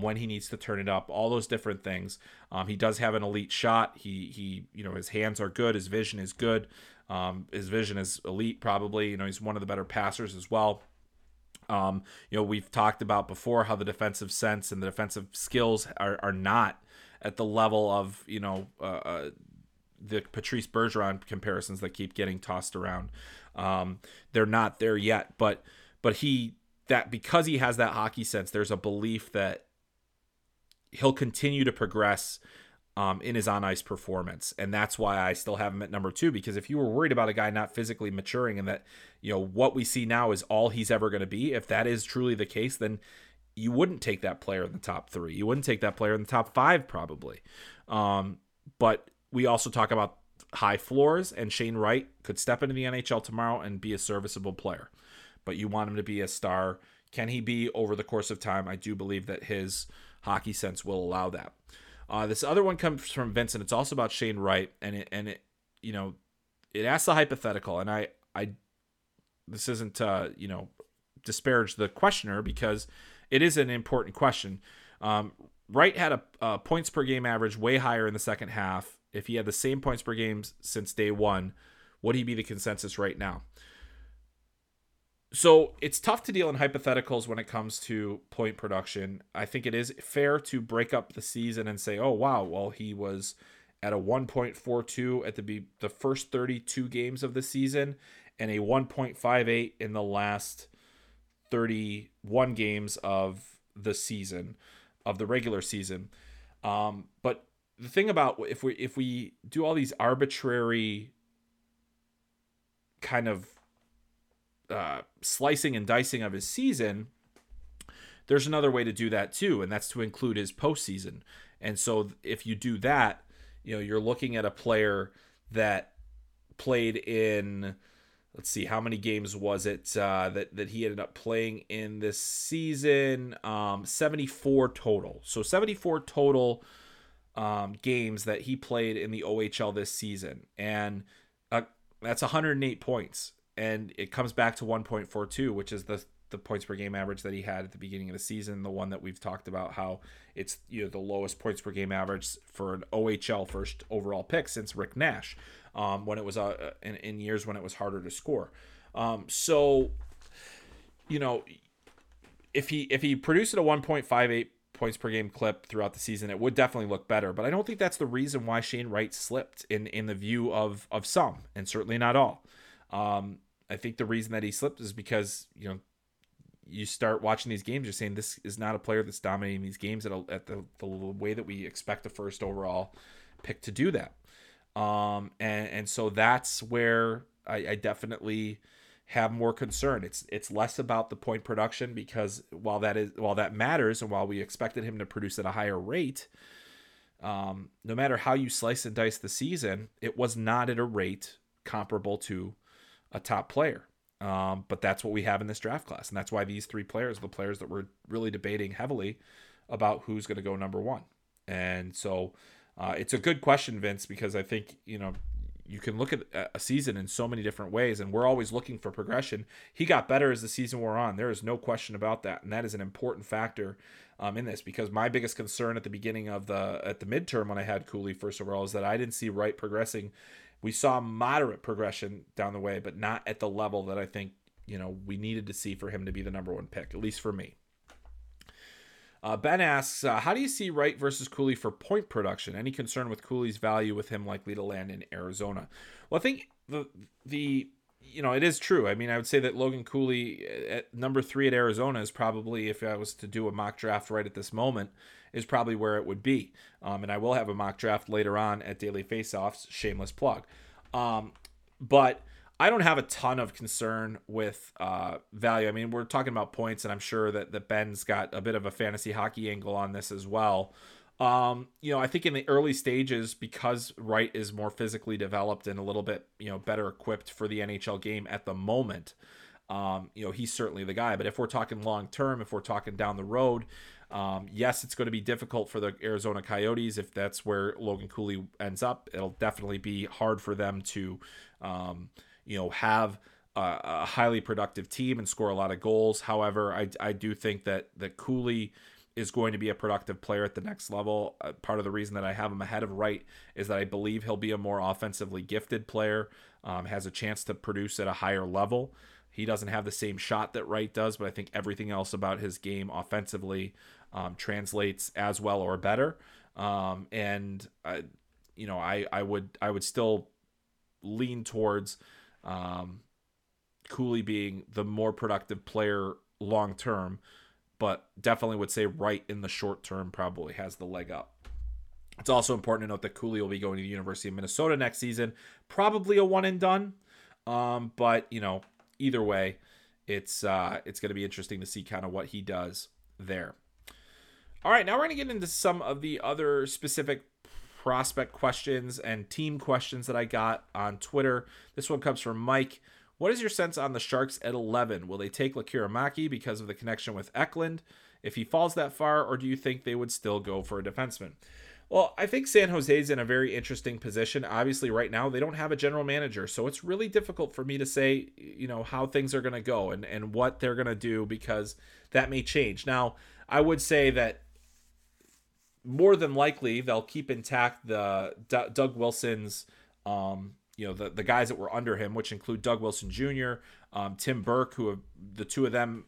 when he needs to turn it up, all those different things. He does have an elite shot. He, you know, his hands are good. His vision is good. His vision is elite, probably. You know, he's one of the better passers as well. You know, we've talked about before how the defensive sense and the defensive skills are not at the level of, you know, the Patrice Bergeron comparisons that keep getting tossed around. They're not there yet, but But because he has that hockey sense, there's a belief that he'll continue to progress in his on-ice performance. And that's why I still have him at number two, because if you were worried about a guy not physically maturing and that, you know, what we see now is all he's ever going to be, if that is truly the case, then you wouldn't take that player in the top three. You wouldn't take that player in the top five, probably. But we also talk about high floors, and Shane Wright could step into the NHL tomorrow and be a serviceable player. But you want him to be a star. Can he be over the course of time? I do believe that his hockey sense will allow that. This other one comes from Vincent. It's also about Shane Wright, and it asks a hypothetical. And I this isn't disparage the questioner, because it is an important question. Wright had a points per game average way higher in the second half. If he had the same points per game since day one, would he be the consensus right now? So it's tough to deal in hypotheticals when it comes to point production. I think it is fair to break up the season and say, oh, wow, well, he was at a 1.42 at the first 32 games of the season and a 1.58 in the last 31 games of the season, of the regular season. But the thing about if we do all these arbitrary kind of slicing and dicing of his season, there's another way to do that too, and that's to include his postseason. And so if you do that, you're looking at a player that played in, let's see, how many games was it that he ended up playing in this season? 74 total. So 74 total games that he played in the OHL this season, and that's 108 points. And it comes back to 1.42, which is the points per game average that he had at the beginning of the season, the one that we've talked about, how it's the lowest points per game average for an OHL first overall pick since Rick Nash, when it was in years when it was harder to score. If he produced at a 1.58 points per game clip throughout the season, it would definitely look better. But I don't think that's the reason why Shane Wright slipped in the view of some, and certainly not all. I think the reason that he slipped is because, you start watching these games, you're saying this is not a player that's dominating these games at the way that we expect a first overall pick to do that. And so that's where I definitely have more concern. It's less about the point production, because while that matters, and while we expected him to produce at a higher rate, no matter how you slice and dice the season, it was not at a rate comparable to a top player. But that's what we have in this draft class. And that's why these three players are the players that we're really debating heavily about who's going to go number one. And so it's a good question, Vince, because I think, you can look at a season in so many different ways, and we're always looking for progression. He got better as the season wore on. There is no question about that. And that is an important factor in this, because my biggest concern at the beginning at the midterm when I had Cooley first overall is that I didn't see Wright progressing. We saw moderate progression down the way, but not at the level that I think, we needed to see for him to be the number one pick, at least for me. Ben asks, how do you see Wright versus Cooley for point production? Any concern with Cooley's value, with him likely to land in Arizona? Well, I think it is true. I mean, I would say that Logan Cooley at number three at Arizona is probably, if I was to do a mock draft right at this moment, is probably where it would be. And I will have a mock draft later on at Daily Faceoff's, shameless plug. But I don't have a ton of concern with value. I mean, we're talking about points, and I'm sure that Ben's got a bit of a fantasy hockey angle on this as well. I think in the early stages, because Wright is more physically developed and a little bit, better equipped for the NHL game at the moment, he's certainly the guy. But if we're talking long term, if we're talking down the road, yes, it's going to be difficult for the Arizona Coyotes if that's where Logan Cooley ends up. It'll definitely be hard for them to, have a highly productive team and score a lot of goals. However, I do think that Cooley is going to be a productive player at the next level. Part of the reason that I have him ahead of Wright is that I believe he'll be a more offensively gifted player, has a chance to produce at a higher level. He doesn't have the same shot that Wright does, but I think everything else about his game offensively translates as well or better. I would still lean towards Cooley being the more productive player long term, but definitely would say Wright in the short term probably has the leg up. It's also important to note that Cooley will be going to the University of Minnesota next season, probably a one and done. But you know, either way, it's going to be interesting to see kind of what he does there. All right, now we're going to get into some of the other specific prospect questions and team questions that I got on Twitter. This one comes from Mike. What is your sense on the Sharks at 11? Will they take Lekkerimäki because of the connection with Eklund if he falls that far, or do you think they would still go for a defenseman? Well, I think San Jose's in a very interesting position. Obviously, right now, they don't have a general manager, so it's really difficult for me to say, you know, how things are going to go and what they're going to do, because that may change. Now, I would say that more than likely, they'll keep intact the Doug Wilson's, you know, the guys that were under him, which include Doug Wilson Jr., Tim Burke, who have, the two of them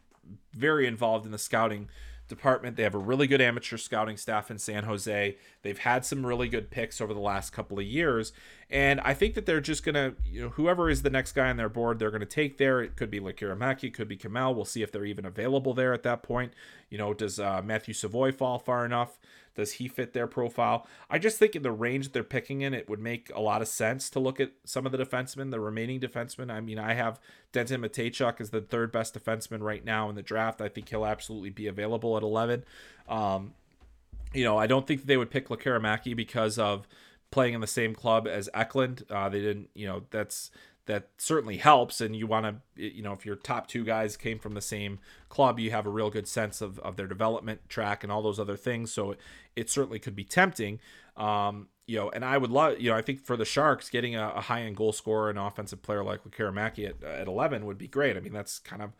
very involved in the scouting department. They have a really good amateur scouting staff in San Jose. They've had some really good picks over the last couple of years, and I think that they're just gonna, you know, whoever is the next guy on their board, they're gonna take there. It could be Lekkerimäki, could be Kemell. We'll see if they're even available there at that point. You know, does Matthew Savoie fall far enough? Does he fit their profile? I just think in the range that they're picking in, it would make a lot of sense to look at some of the defensemen, the remaining defensemen. I mean, I have Denton Mateychuk as the third best defenseman right now in the draft. I think he'll absolutely be available at 11. You know, I don't think that they would pick Lekkerimäki because of playing in the same club as Eklund. They didn't, you know, that certainly helps. And you want to, you know, if your top two guys came from the same club, you have a real good sense of their development track and all those other things. So it certainly could be tempting. You know, and I would love, you know, I think for the Sharks, getting a high-end goal scorer and offensive player like Lekkerimäki at 11 would be great. I mean, that's kind of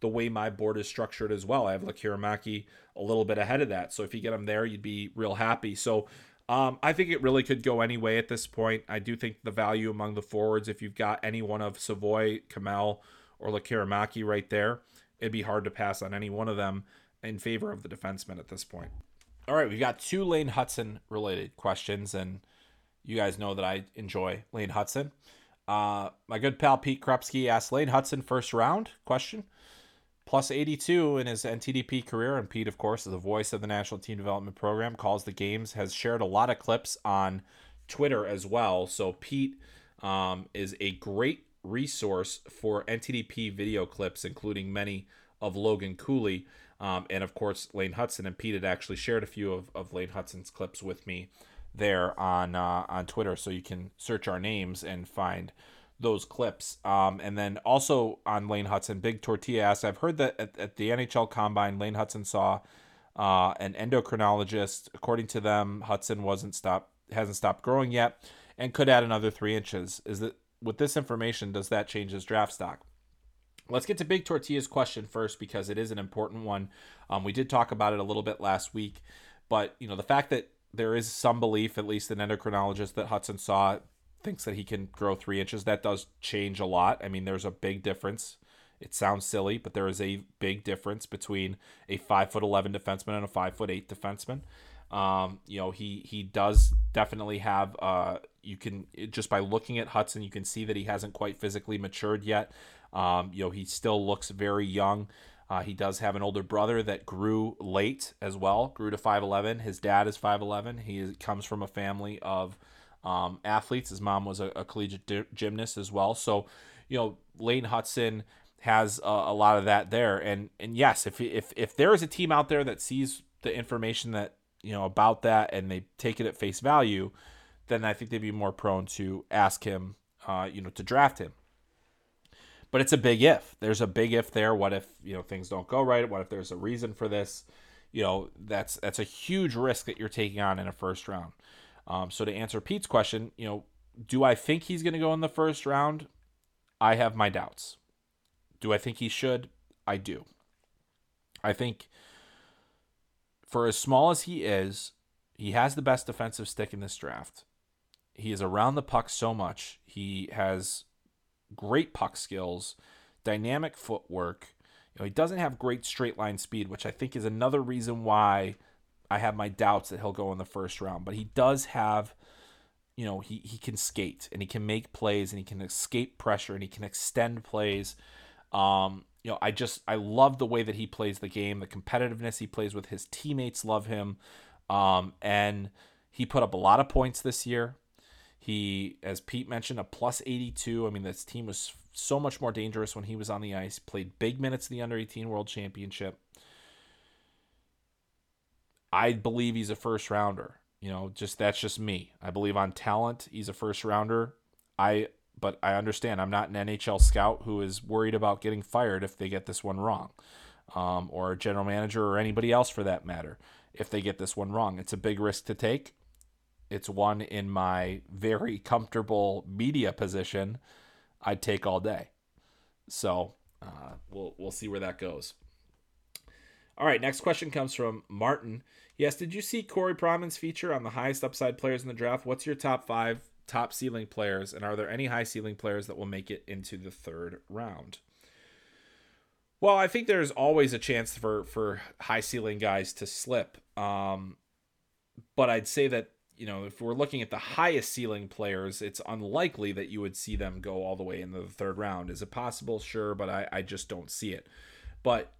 the way my board is structured as well. I have Lekkerimäki a little bit ahead of that. So if you get him there, you'd be real happy. So I think it really could go any way at this point. I do think the value among the forwards, if you've got any one of Savoie, Kemell, or Lekkerimäki right there, it'd be hard to pass on any one of them in favor of the defenseman at this point. All right, we've got two Lane Hutson related questions, and you guys know that I enjoy Lane Hutson. My good pal Pete Krupski asked, Lane Hutson first round question. Plus 82 in his NTDP career, and Pete, of course, is the voice of the National Team Development Program, calls the games, has shared a lot of clips on Twitter as well. So Pete is a great resource for NTDP video clips, including many of Logan Cooley and, of course, Lane Hutson. And Pete had actually shared a few of Lane Hutson's clips with me there on Twitter, so you can search our names and find those clips. And then also on Lane Hutson, Big Tortilla asked, I've heard that at the NHL Combine, Lane Hutson saw an endocrinologist. According to them, Hutson hasn't stopped growing yet and could add another 3 inches. Is that, with this information, does that change his draft stock? Let's get to Big Tortilla's question first, because it is an important one. We did talk about it a little bit last week, but you know, the fact that there is some belief, at least an endocrinologist that Hutson saw thinks that he can grow 3 inches, that does change a lot. I mean, there's a big difference. It sounds silly, but there is a big difference between a 5'11" defenseman and a 5'8" defenseman. You know, he does definitely have you can, just by looking at Hutson, you can see that he hasn't quite physically matured yet. You know, he still looks very young. He does have an older brother that grew late as well, grew to 5'11". His dad is 5'11". He comes from a family of athletes. His mom was a collegiate gymnast as well. So, you know, Lane Hutson has a lot of that there. And yes, if there is a team out there that sees the information that, you know, about that, and they take it at face value, then I think they'd be more prone to ask him, you know, to draft him. But it's a big if. There's a big if there. What if, you know, things don't go right? What if there's a reason for this? You know, that's a huge risk that you're taking on in a first round. So to answer Pete's question, you know, do I think he's going to go in the first round? I have my doubts. Do I think he should? I do. I think for as small as he is, he has the best defensive stick in this draft. He is around the puck so much. He has great puck skills, dynamic footwork. You know, he doesn't have great straight line speed, which I think is another reason why I have my doubts that he'll go in the first round, but he does have, you know, he can skate, and he can make plays, and he can escape pressure, and he can extend plays. I love the way that he plays the game, the competitiveness he plays with. His teammates love him. And he put up a lot of points this year. He, as Pete mentioned, a plus 82. I mean, this team was so much more dangerous when he was on the ice, played big minutes in the Under-18 World Championship. I believe he's a first-rounder. That's just me. I believe on talent, he's a first-rounder. But I understand I'm not an NHL scout who is worried about getting fired if they get this one wrong, or a general manager or anybody else for that matter. If they get this one wrong, it's a big risk to take. It's one in my very comfortable media position I'd take all day. So we'll see where that goes. All right, next question comes from Martin. Yes, did you see Corey Pronman's feature on the highest upside players in the draft? What's your top 5 top ceiling players, and are there any high ceiling players that will make it into the 3rd round? Well, I think there's always a chance for high ceiling guys to slip. But I'd say that, if we're looking at the highest ceiling players, it's unlikely that you would see them go all the way into the 3rd round. Is it possible? Sure, but I just don't see it. But,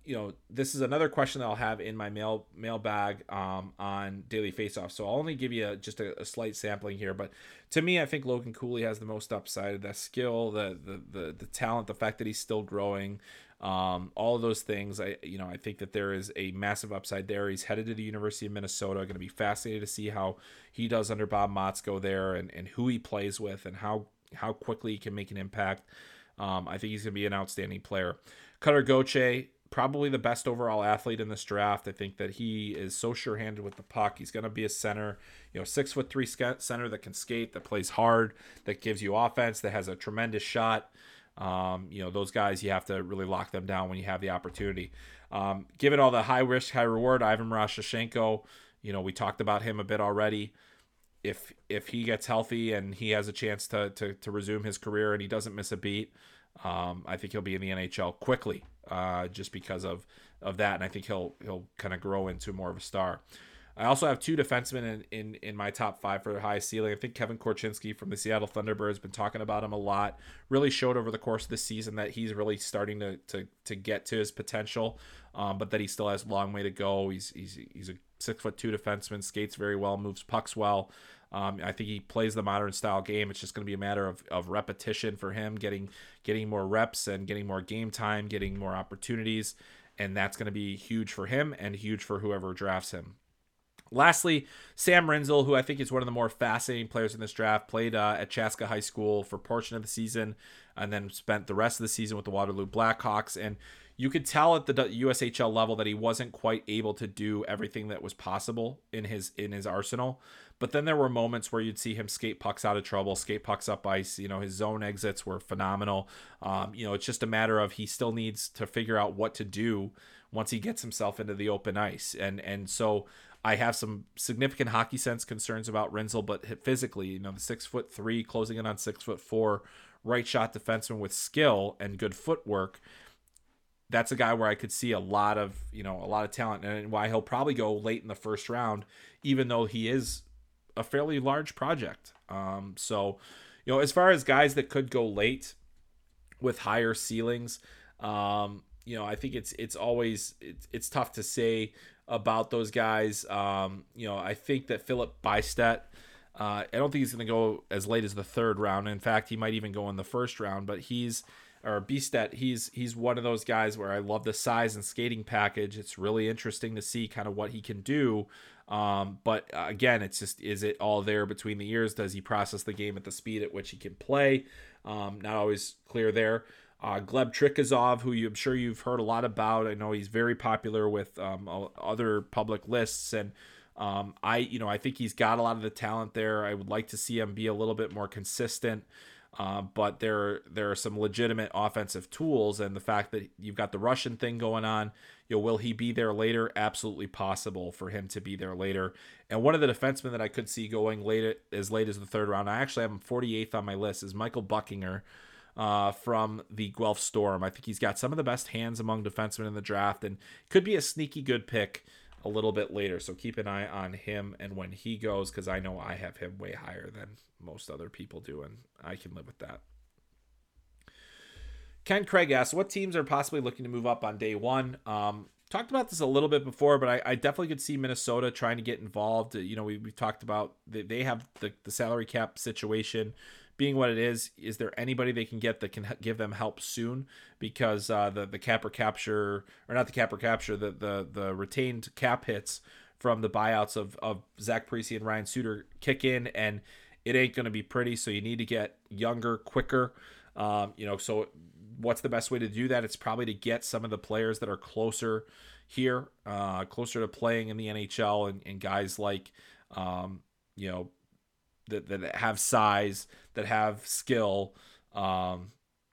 this is another question that I'll have in my mailbag on Daily Faceoff. So I'll only give you just a slight sampling here. But to me, I think Logan Cooley has the most upside. That skill, the talent, the fact that he's still growing, all of those things. I think that there is a massive upside there. He's headed to the University of Minnesota. Going to be fascinated to see how he does under Bob Motzko there, and who he plays with, and how quickly he can make an impact. I think he's going to be an outstanding player. Cutter Gauthier, probably the best overall athlete in this draft. I think that he is so sure-handed with the puck. He's going to be a center, 6'3" center that can skate, that plays hard, that gives you offense, that has a tremendous shot. Those guys, you have to really lock them down when you have the opportunity. Given all the high risk, high reward, Ivan Miroshnichenko, we talked about him a bit already. If he gets healthy and he has a chance to resume his career and he doesn't miss a beat, I think he'll be in the NHL quickly, just because of that. And I think he'll kind of grow into more of a star. I also have 2 defensemen in my top 5 for the high ceiling. I think Kevin Korchinski from the Seattle Thunderbirds, been talking about him a lot, really showed over the course of the season that he's really starting to get to his potential, but that he still has a long way to go. He's a 6'2" defenseman, skates very well, moves pucks well. I think he plays the modern style game. It's just going to be a matter of repetition for him, getting more reps and getting more game time, getting more opportunities, and that's going to be huge for him and huge for whoever drafts him. Lastly, Sam Rinzel, who I think is one of the more fascinating players in this draft, played at Chaska High School for a portion of the season and then spent the rest of the season with the Waterloo Blackhawks. And you could tell at the USHL level that he wasn't quite able to do everything that was possible in his arsenal. But then there were moments where you'd see him skate pucks out of trouble, skate pucks up ice. His zone exits were phenomenal. It's just a matter of he still needs to figure out what to do once he gets himself into the open ice. And so I have some significant hockey sense concerns about Rinzel, but physically, the 6'3", closing in on 6'4", right shot defenseman with skill and good footwork. That's a guy where I could see a lot of talent, and why he'll probably go late in the 1st round, even though he is a fairly large project. So, as far as guys that could go late with higher ceilings, I think it's always tough to say about those guys. I think that Philip Bystedt, I don't think he's going to go as late as the 3rd round. In fact, he might even go in the 1st round, but he's one of those guys where I love the size and skating package. It's really interesting to see kind of what he can do. But again, it's just, is it all there between the ears? Does he process the game at the speed at which he can play? Not always clear there. Gleb Trikazov, who I'm sure you've heard a lot about. I know he's very popular with other public lists, and I think he's got a lot of the talent there. I would like to see him be a little bit more consistent, but there are some legitimate offensive tools, and the fact that you've got the Russian thing going on, will he be there later? Absolutely possible for him to be there later. And one of the defensemen that I could see going late as the 3rd round, I actually have him 48th on my list, is Michael Buckinger, from the Guelph Storm. I think he's got some of the best hands among defensemen in the draft and could be a sneaky good pick a little bit later. So keep an eye on him and when he goes, because I know I have him way higher than most other people do, and I can live with that. Ken Craig asks, what teams are possibly looking to move up on day one? Talked about this a little bit before, but I definitely could see Minnesota trying to get involved. You know, we talked about they have the salary cap situation being what it is. Is there anybody they can get that can give them help soon? Because the cap or capture, or not the cap or capture, the retained cap hits from the buyouts of Zach Parise and Ryan Suter kick in, and it ain't going to be pretty. So you need to get younger, quicker. You know, so what's the best way to do that? It's probably to get some of the players that are closer here, closer to playing in the NHL, and guys like, you know, that have size, that have skill.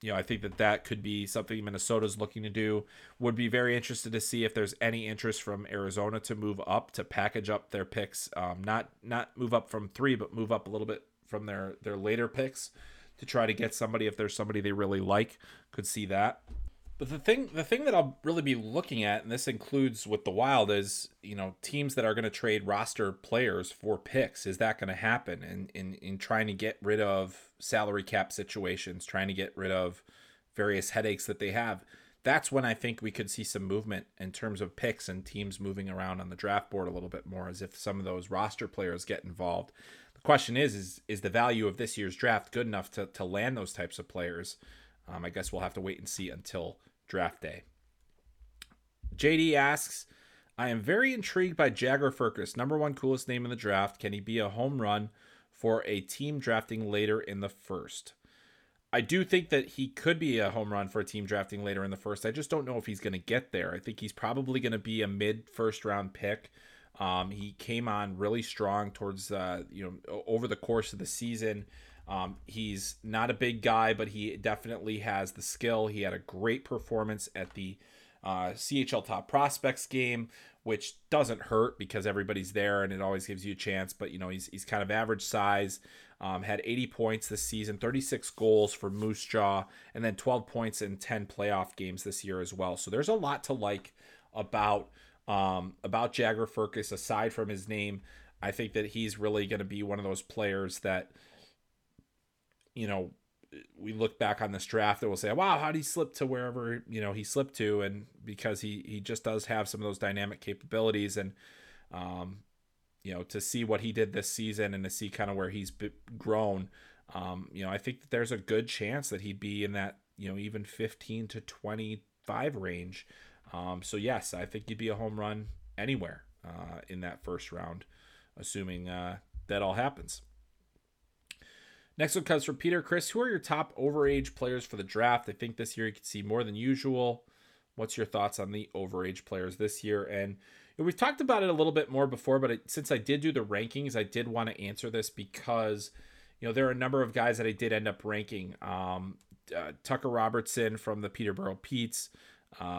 You know, I think that could be something Minnesota's looking to do. Would be very interested to see if there's any interest from Arizona to move up, to package up their picks. Not move up from three, but move up a little bit from their later picks, to try to get somebody. If there's somebody they really like, could see that. But the thing that I'll really be looking at, and this includes with the Wild, is, you know, teams that are going to trade roster players for picks. Is that going to happen? And in trying to get rid of salary cap situations, trying to get rid of various headaches that they have, that's when I think we could see some movement in terms of picks and teams moving around on the draft board a little bit more, as if some of those roster players get involved. Question is the value of this year's draft good enough to land those types of players? I guess we'll have to wait and see until draft day. JD asks, I am very intrigued by Jagger Firkus, #1 coolest name in the draft. Can he be a home run for a team drafting later in the first? I do think that he could be a home run for a team drafting later in the first. I just don't know if he's going to get there. I think he's probably going to be a mid-first round pick. He came on really strong towards, over the course of the season. He's not a big guy, but he definitely has the skill. He had a great performance at the CHL Top Prospects game, which doesn't hurt because everybody's there and it always gives you a chance. But, you know, he's kind of average size, had 80 points this season, 36 goals for Moose Jaw, and then 12 points in 10 playoff games this year as well. So there's a lot to like about Jagger Firkus. Aside from his name, I think that he's really going to be one of those players that, you know, we look back on this draft and we'll say, wow, how did he slip to wherever, you know, he slipped to? And because he just does have some of those dynamic capabilities, and, you know, to see what he did this season and to see kind of where he's grown, you know, I think that there's a good chance that he'd be in that, you know, even 15 to 25 range. So yes, I think you'd be a home run anywhere in that first round, assuming that all happens. Next one comes from Peter. Chris, who are your top overage players for the draft? I think this year you could see more than usual. What's your thoughts on the overage players this year? And we've talked about it a little bit more before, but since I did do the rankings, I did want to answer this because, you know, there are a number of guys that I did end up ranking. Tucker Robertson from the Peterborough Petes.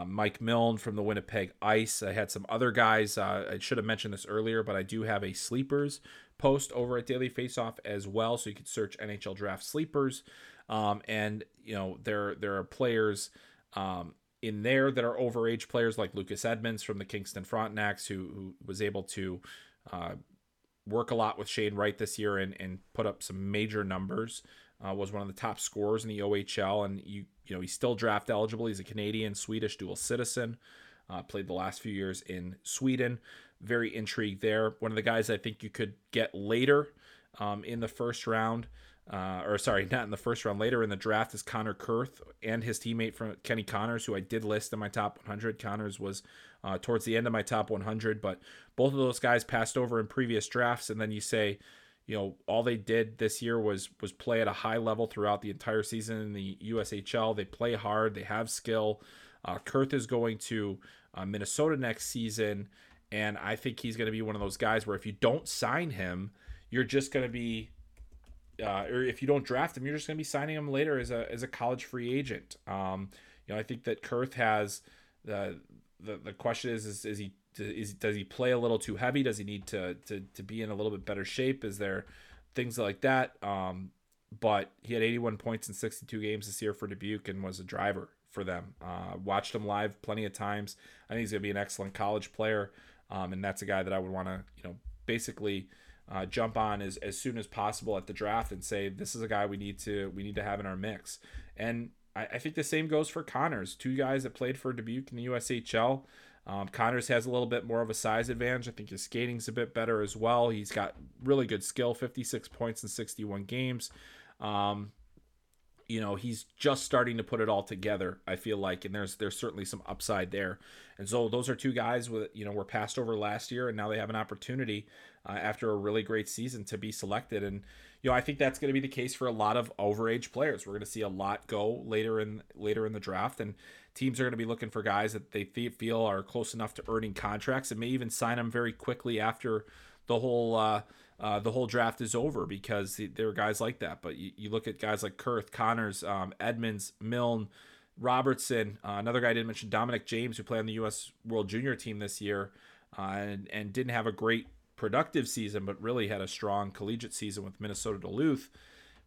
Mike Milne from the Winnipeg Ice. I had some other guys. I should have mentioned this earlier, but I do have a sleepers post over at Daily Faceoff as well, so you could search NHL Draft Sleepers. And you know, there are players in there that are overage players, like Lucas Edmonds from the Kingston Frontenacs, who was able to work a lot with Shane Wright this year and put up some major numbers. Was one of the top scorers in the OHL, and you know he's still draft eligible. He's a Canadian-Swedish dual citizen. Played the last few years in Sweden. Very intrigued there. One of the guys I think you could get later in the first round, not in the first round, later in the draft, is Connor Kurth and his teammate from Kenny Connors, who I did list in my top 100. Connors was towards the end of my top 100, but both of those guys passed over in previous drafts, and then you say, you know, all they did this year was play at a high level throughout the entire season in the USHL. They play hard. They have skill. Kurth is going to Minnesota next season, and I think he's going to be one of those guys where if you don't sign him, you're just going to be or if you don't draft him, you're just going to be signing him later as a college free agent. You know, I think that Kurth has the question is he does he play a little too heavy? Does he need to be in a little bit better shape? Is there things like that? But he had 81 points in 62 games this year for Dubuque and was a driver for them. Watched him live plenty of times. I think he's going to be an excellent college player, and that's a guy that I would want to, you know, basically jump on as soon as possible at the draft and say, this is a guy we need to have in our mix. And I think the same goes for Connors. Two guys that played for Dubuque in the USHL. Connors has a little bit more of a size advantage. I think his skating's a bit better as well. He's got really good skill, 56 points in 61 games. You know, he's just starting to put it all together, I feel like, and there's certainly some upside there. And so those are two guys with, you know, were passed over last year, and now they have an opportunity after a really great season to be selected. And, you know, I think that's going to be the case for a lot of overage players. We're going to see a lot go later in the draft, and teams are going to be looking for guys that they feel are close enough to earning contracts and may even sign them very quickly after the whole draft is over, because there are guys like that. But you look at guys like Kurth, Connors, Edmonds, Milne, Robertson, another guy I didn't mention, Dominic James, who played on the U.S. World Junior team this year and didn't have a great productive season, but really had a strong collegiate season with Minnesota Duluth.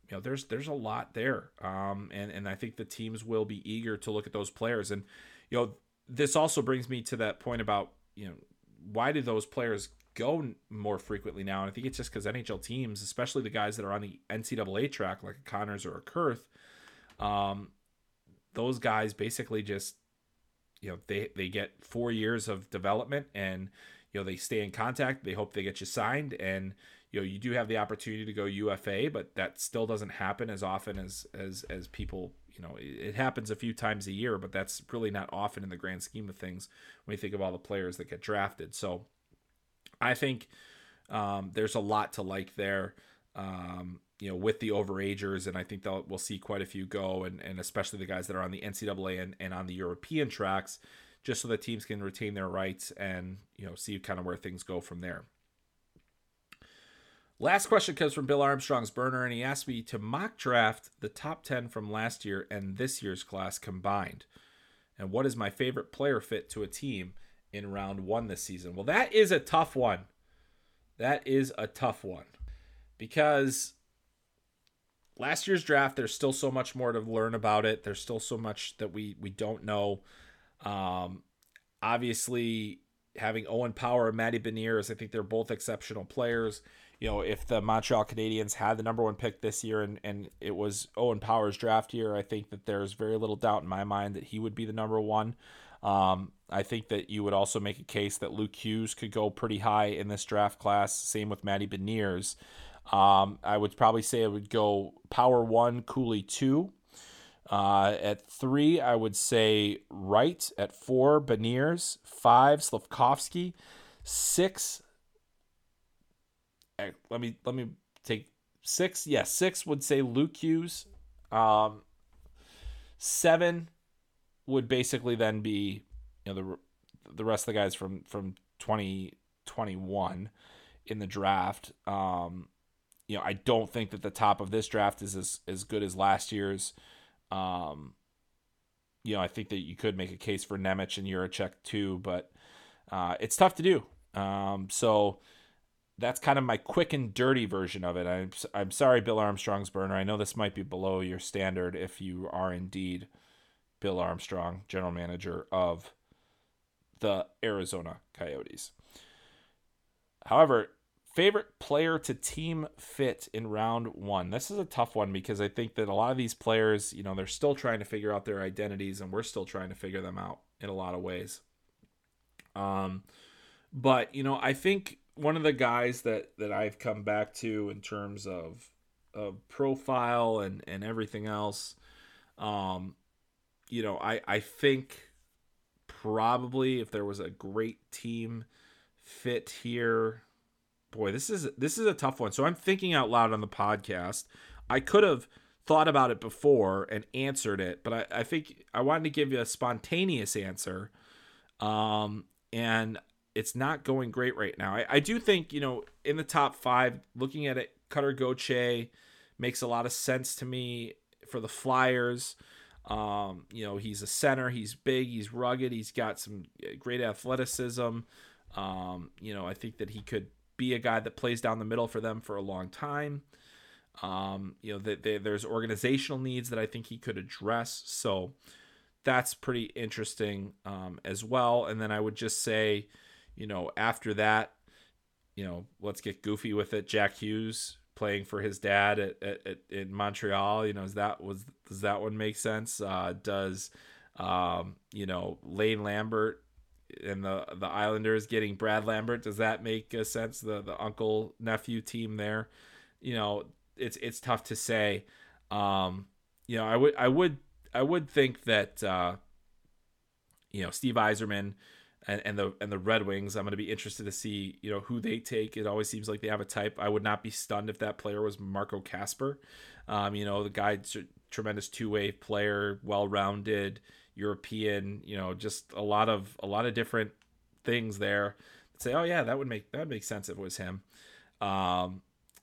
You know, there's a lot there. And I think the teams will be eager to look at those players. And, you know, this also brings me to that point about, you know, why do those players go more frequently now? And I think it's just because NHL teams, especially the guys that are on the NCAA track, like a Connors or a Kurth, those guys basically just, you know, they get 4 years of development, and, you know, they stay in contact. They hope they get you signed, and, you know, you do have the opportunity to go UFA, but that still doesn't happen as often as people, you know, it happens a few times a year, but that's really not often in the grand scheme of things when you think of all the players that get drafted. So I think there's a lot to like there, you know, with the overagers, and I think we'll see quite a few go, and especially the guys that are on the NCAA and on the European tracks, just so that teams can retain their rights and, you know, see kind of where things go from there. Last question comes from Bill Armstrong's burner, and he asked me to mock draft the top 10 from last year and this year's class combined, and what is my favorite player fit to a team in round one this season. Well, that is a tough one. That is a tough one, because last year's draft, there's still so much more to learn about it. There's still so much that we don't know. Obviously, having Owen Power and Matty Beniers, I think they're both exceptional players. You know, if the Montreal Canadiens had the number one pick this year and it was Owen Power's draft year, I think that there's very little doubt in my mind that he would be the number one. I think that you would also make a case that Luke Hughes could go pretty high in this draft class. Same with Matty Beniers. I would probably say I would go Power 1, Cooley 2. At 3, I would say Wright. At 4, Beniers. 5, Slafkovský. 6, let me take 6. Yeah, 6 would say Luke Hughes. 7 would basically then be, you know, the rest of the guys from 2021 in the draft. You know, I don't think that the top of this draft is as good as last year's. You know, I think that you could make a case for Nemec and Jiříček too, but it's tough to do. So that's kind of my quick and dirty version of it. I'm sorry, Bill Armstrong's burner. I know this might be below your standard if you are indeed Bill Armstrong, general manager of the Arizona Coyotes. However, favorite player to team fit in round one. This is a tough one, because I think that a lot of these players, you know, they're still trying to figure out their identities, and we're still trying to figure them out in a lot of ways. But, you know, I think one of the guys that I've come back to in terms of profile and everything else, you know, I think probably if there was a great team fit here, boy, this is a tough one. So I'm thinking out loud on the podcast. I could have thought about it before and answered it, but I think I wanted to give you a spontaneous answer. And it's not going great right now. I do think, you know, in the top 5, looking at it, Cutter Gauthier makes a lot of sense to me for the Flyers. You know, he's a center, he's big, he's rugged, he's got some great athleticism. You know, I think that he could be a guy that plays down the middle for them for a long time. You know, there's organizational needs that I think he could address. So that's pretty interesting, as well. And then I would just say, you know, after that, you know, let's get goofy with it. Jack Hughes playing for his dad in Montreal, you know, does that one make sense? You know, Lane Lambert and the Islanders getting Brad Lambert, does that make sense? The uncle nephew team there, you know, it's tough to say. You know, I would think that, you know, Steve Yzerman and the Red Wings, I'm going to be interested to see, you know, who they take. It always seems like they have a type. I would not be stunned if that player was Marco Casper. You know, the guy, tremendous two-way player, well-rounded European, you know, just a lot of different things there. Say, oh yeah, that would make sense if it was him.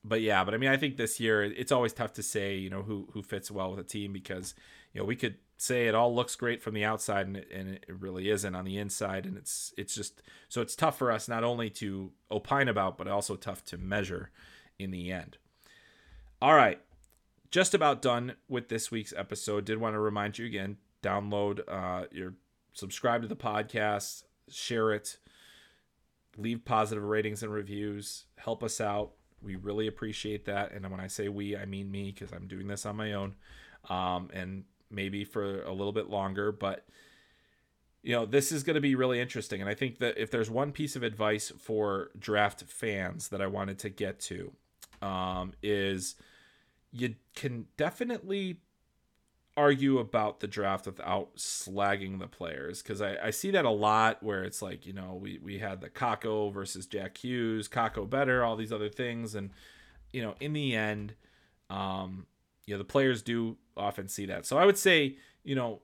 But I mean, I think this year it's always tough to say, you know, who fits well with a team, because, you know, we could say it all looks great from the outside and it really isn't on the inside. And it's just, so it's tough for us not only to opine about, but also tough to measure in the end. All right. Just about done with this week's episode. Did want to remind you again, download, subscribe to the podcast, share it, leave positive ratings and reviews, help us out. We really appreciate that. And when I say we, I mean me, because I'm doing this on my own. And maybe for a little bit longer, but you know, this is going to be really interesting. And I think that if there's one piece of advice for draft fans that I wanted to get to, is you can definitely argue about the draft without slagging the players. Cause I see that a lot where it's like, you know, we had the Kakko versus Jack Hughes, Kakko better, all these other things. And, you know, in the end, you know, the players do often see that. So I would say, you know,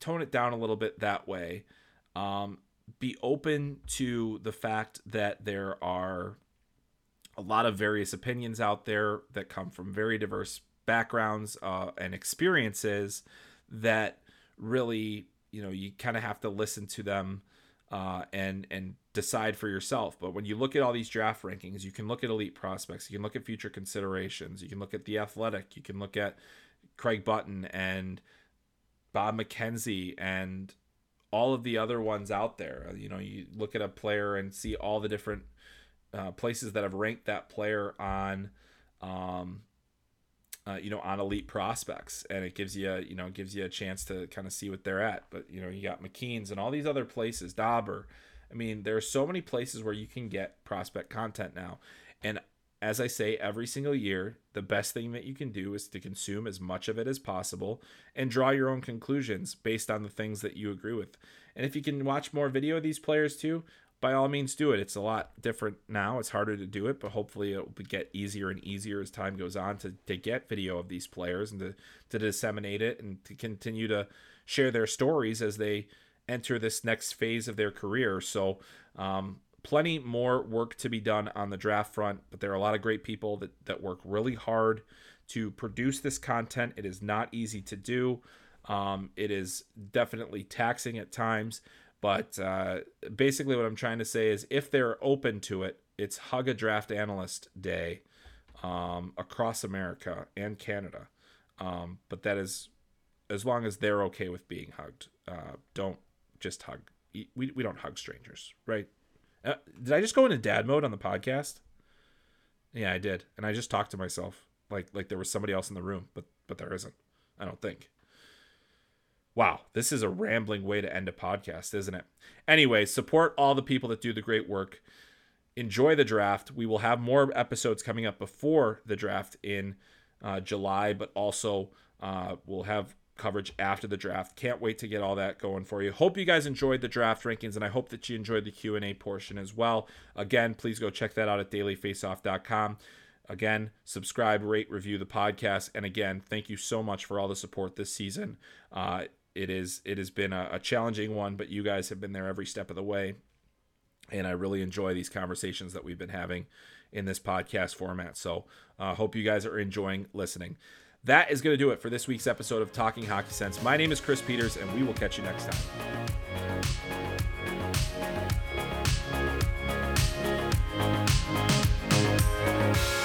tone it down a little bit that way. Be open to the fact that there are a lot of various opinions out there that come from very diverse backgrounds and experiences that really, you know, you kind of have to listen to them and decide for yourself. But when you look at all these draft rankings, you can look at elite prospects, you can look at future considerations, you can look at The Athletic, you can look at Craig Button and Bob McKenzie and all of the other ones out there. You know, you look at a player and see all the different places that have ranked that player on, you know, on elite prospects. And it gives you, you know, gives you a chance to kind of see what they're at. But, you know, you got McKean's and all these other places, Dauber. I mean, there are so many places where you can get prospect content now. And as I say, every single year, the best thing that you can do is to consume as much of it as possible and draw your own conclusions based on the things that you agree with. And if you can watch more video of these players too, by all means do it. It's a lot different now. It's harder to do it, but hopefully it will get easier and easier as time goes on to get video of these players and to disseminate it and to continue to share their stories as they enter this next phase of their career. So, plenty more work to be done on the draft front, but there are a lot of great people that work really hard to produce this content. It is not easy to do. It is definitely taxing at times, but basically what I'm trying to say is if they're open to it, it's Hug a Draft Analyst Day across America and Canada. But that is as long as they're okay with being hugged. Don't just hug. We don't hug strangers, right? Did I just go into dad mode on the podcast? Yeah, I did. And I just talked to myself like there was somebody else in the room, but there isn't, I don't think. Wow, this is a rambling way to end a podcast, isn't it? Anyway, support all the people that do the great work. Enjoy the draft. We will have more episodes coming up before the draft in July, but also we'll have coverage after the draft. Can't wait to get all that going for you. Hope you guys enjoyed the draft rankings, and I hope that you enjoyed the Q&A portion as well. Again, please go check that out at dailyfaceoff.com. Again, subscribe, rate, review the podcast, and again, thank you so much for all the support this season. It has been a challenging one, but you guys have been there every step of the way, and I really enjoy these conversations that we've been having in this podcast format. So hope you guys are enjoying listening. That is going to do it for this week's episode of Talking Hockey Sense. My name is Chris Peters, and we will catch you next time.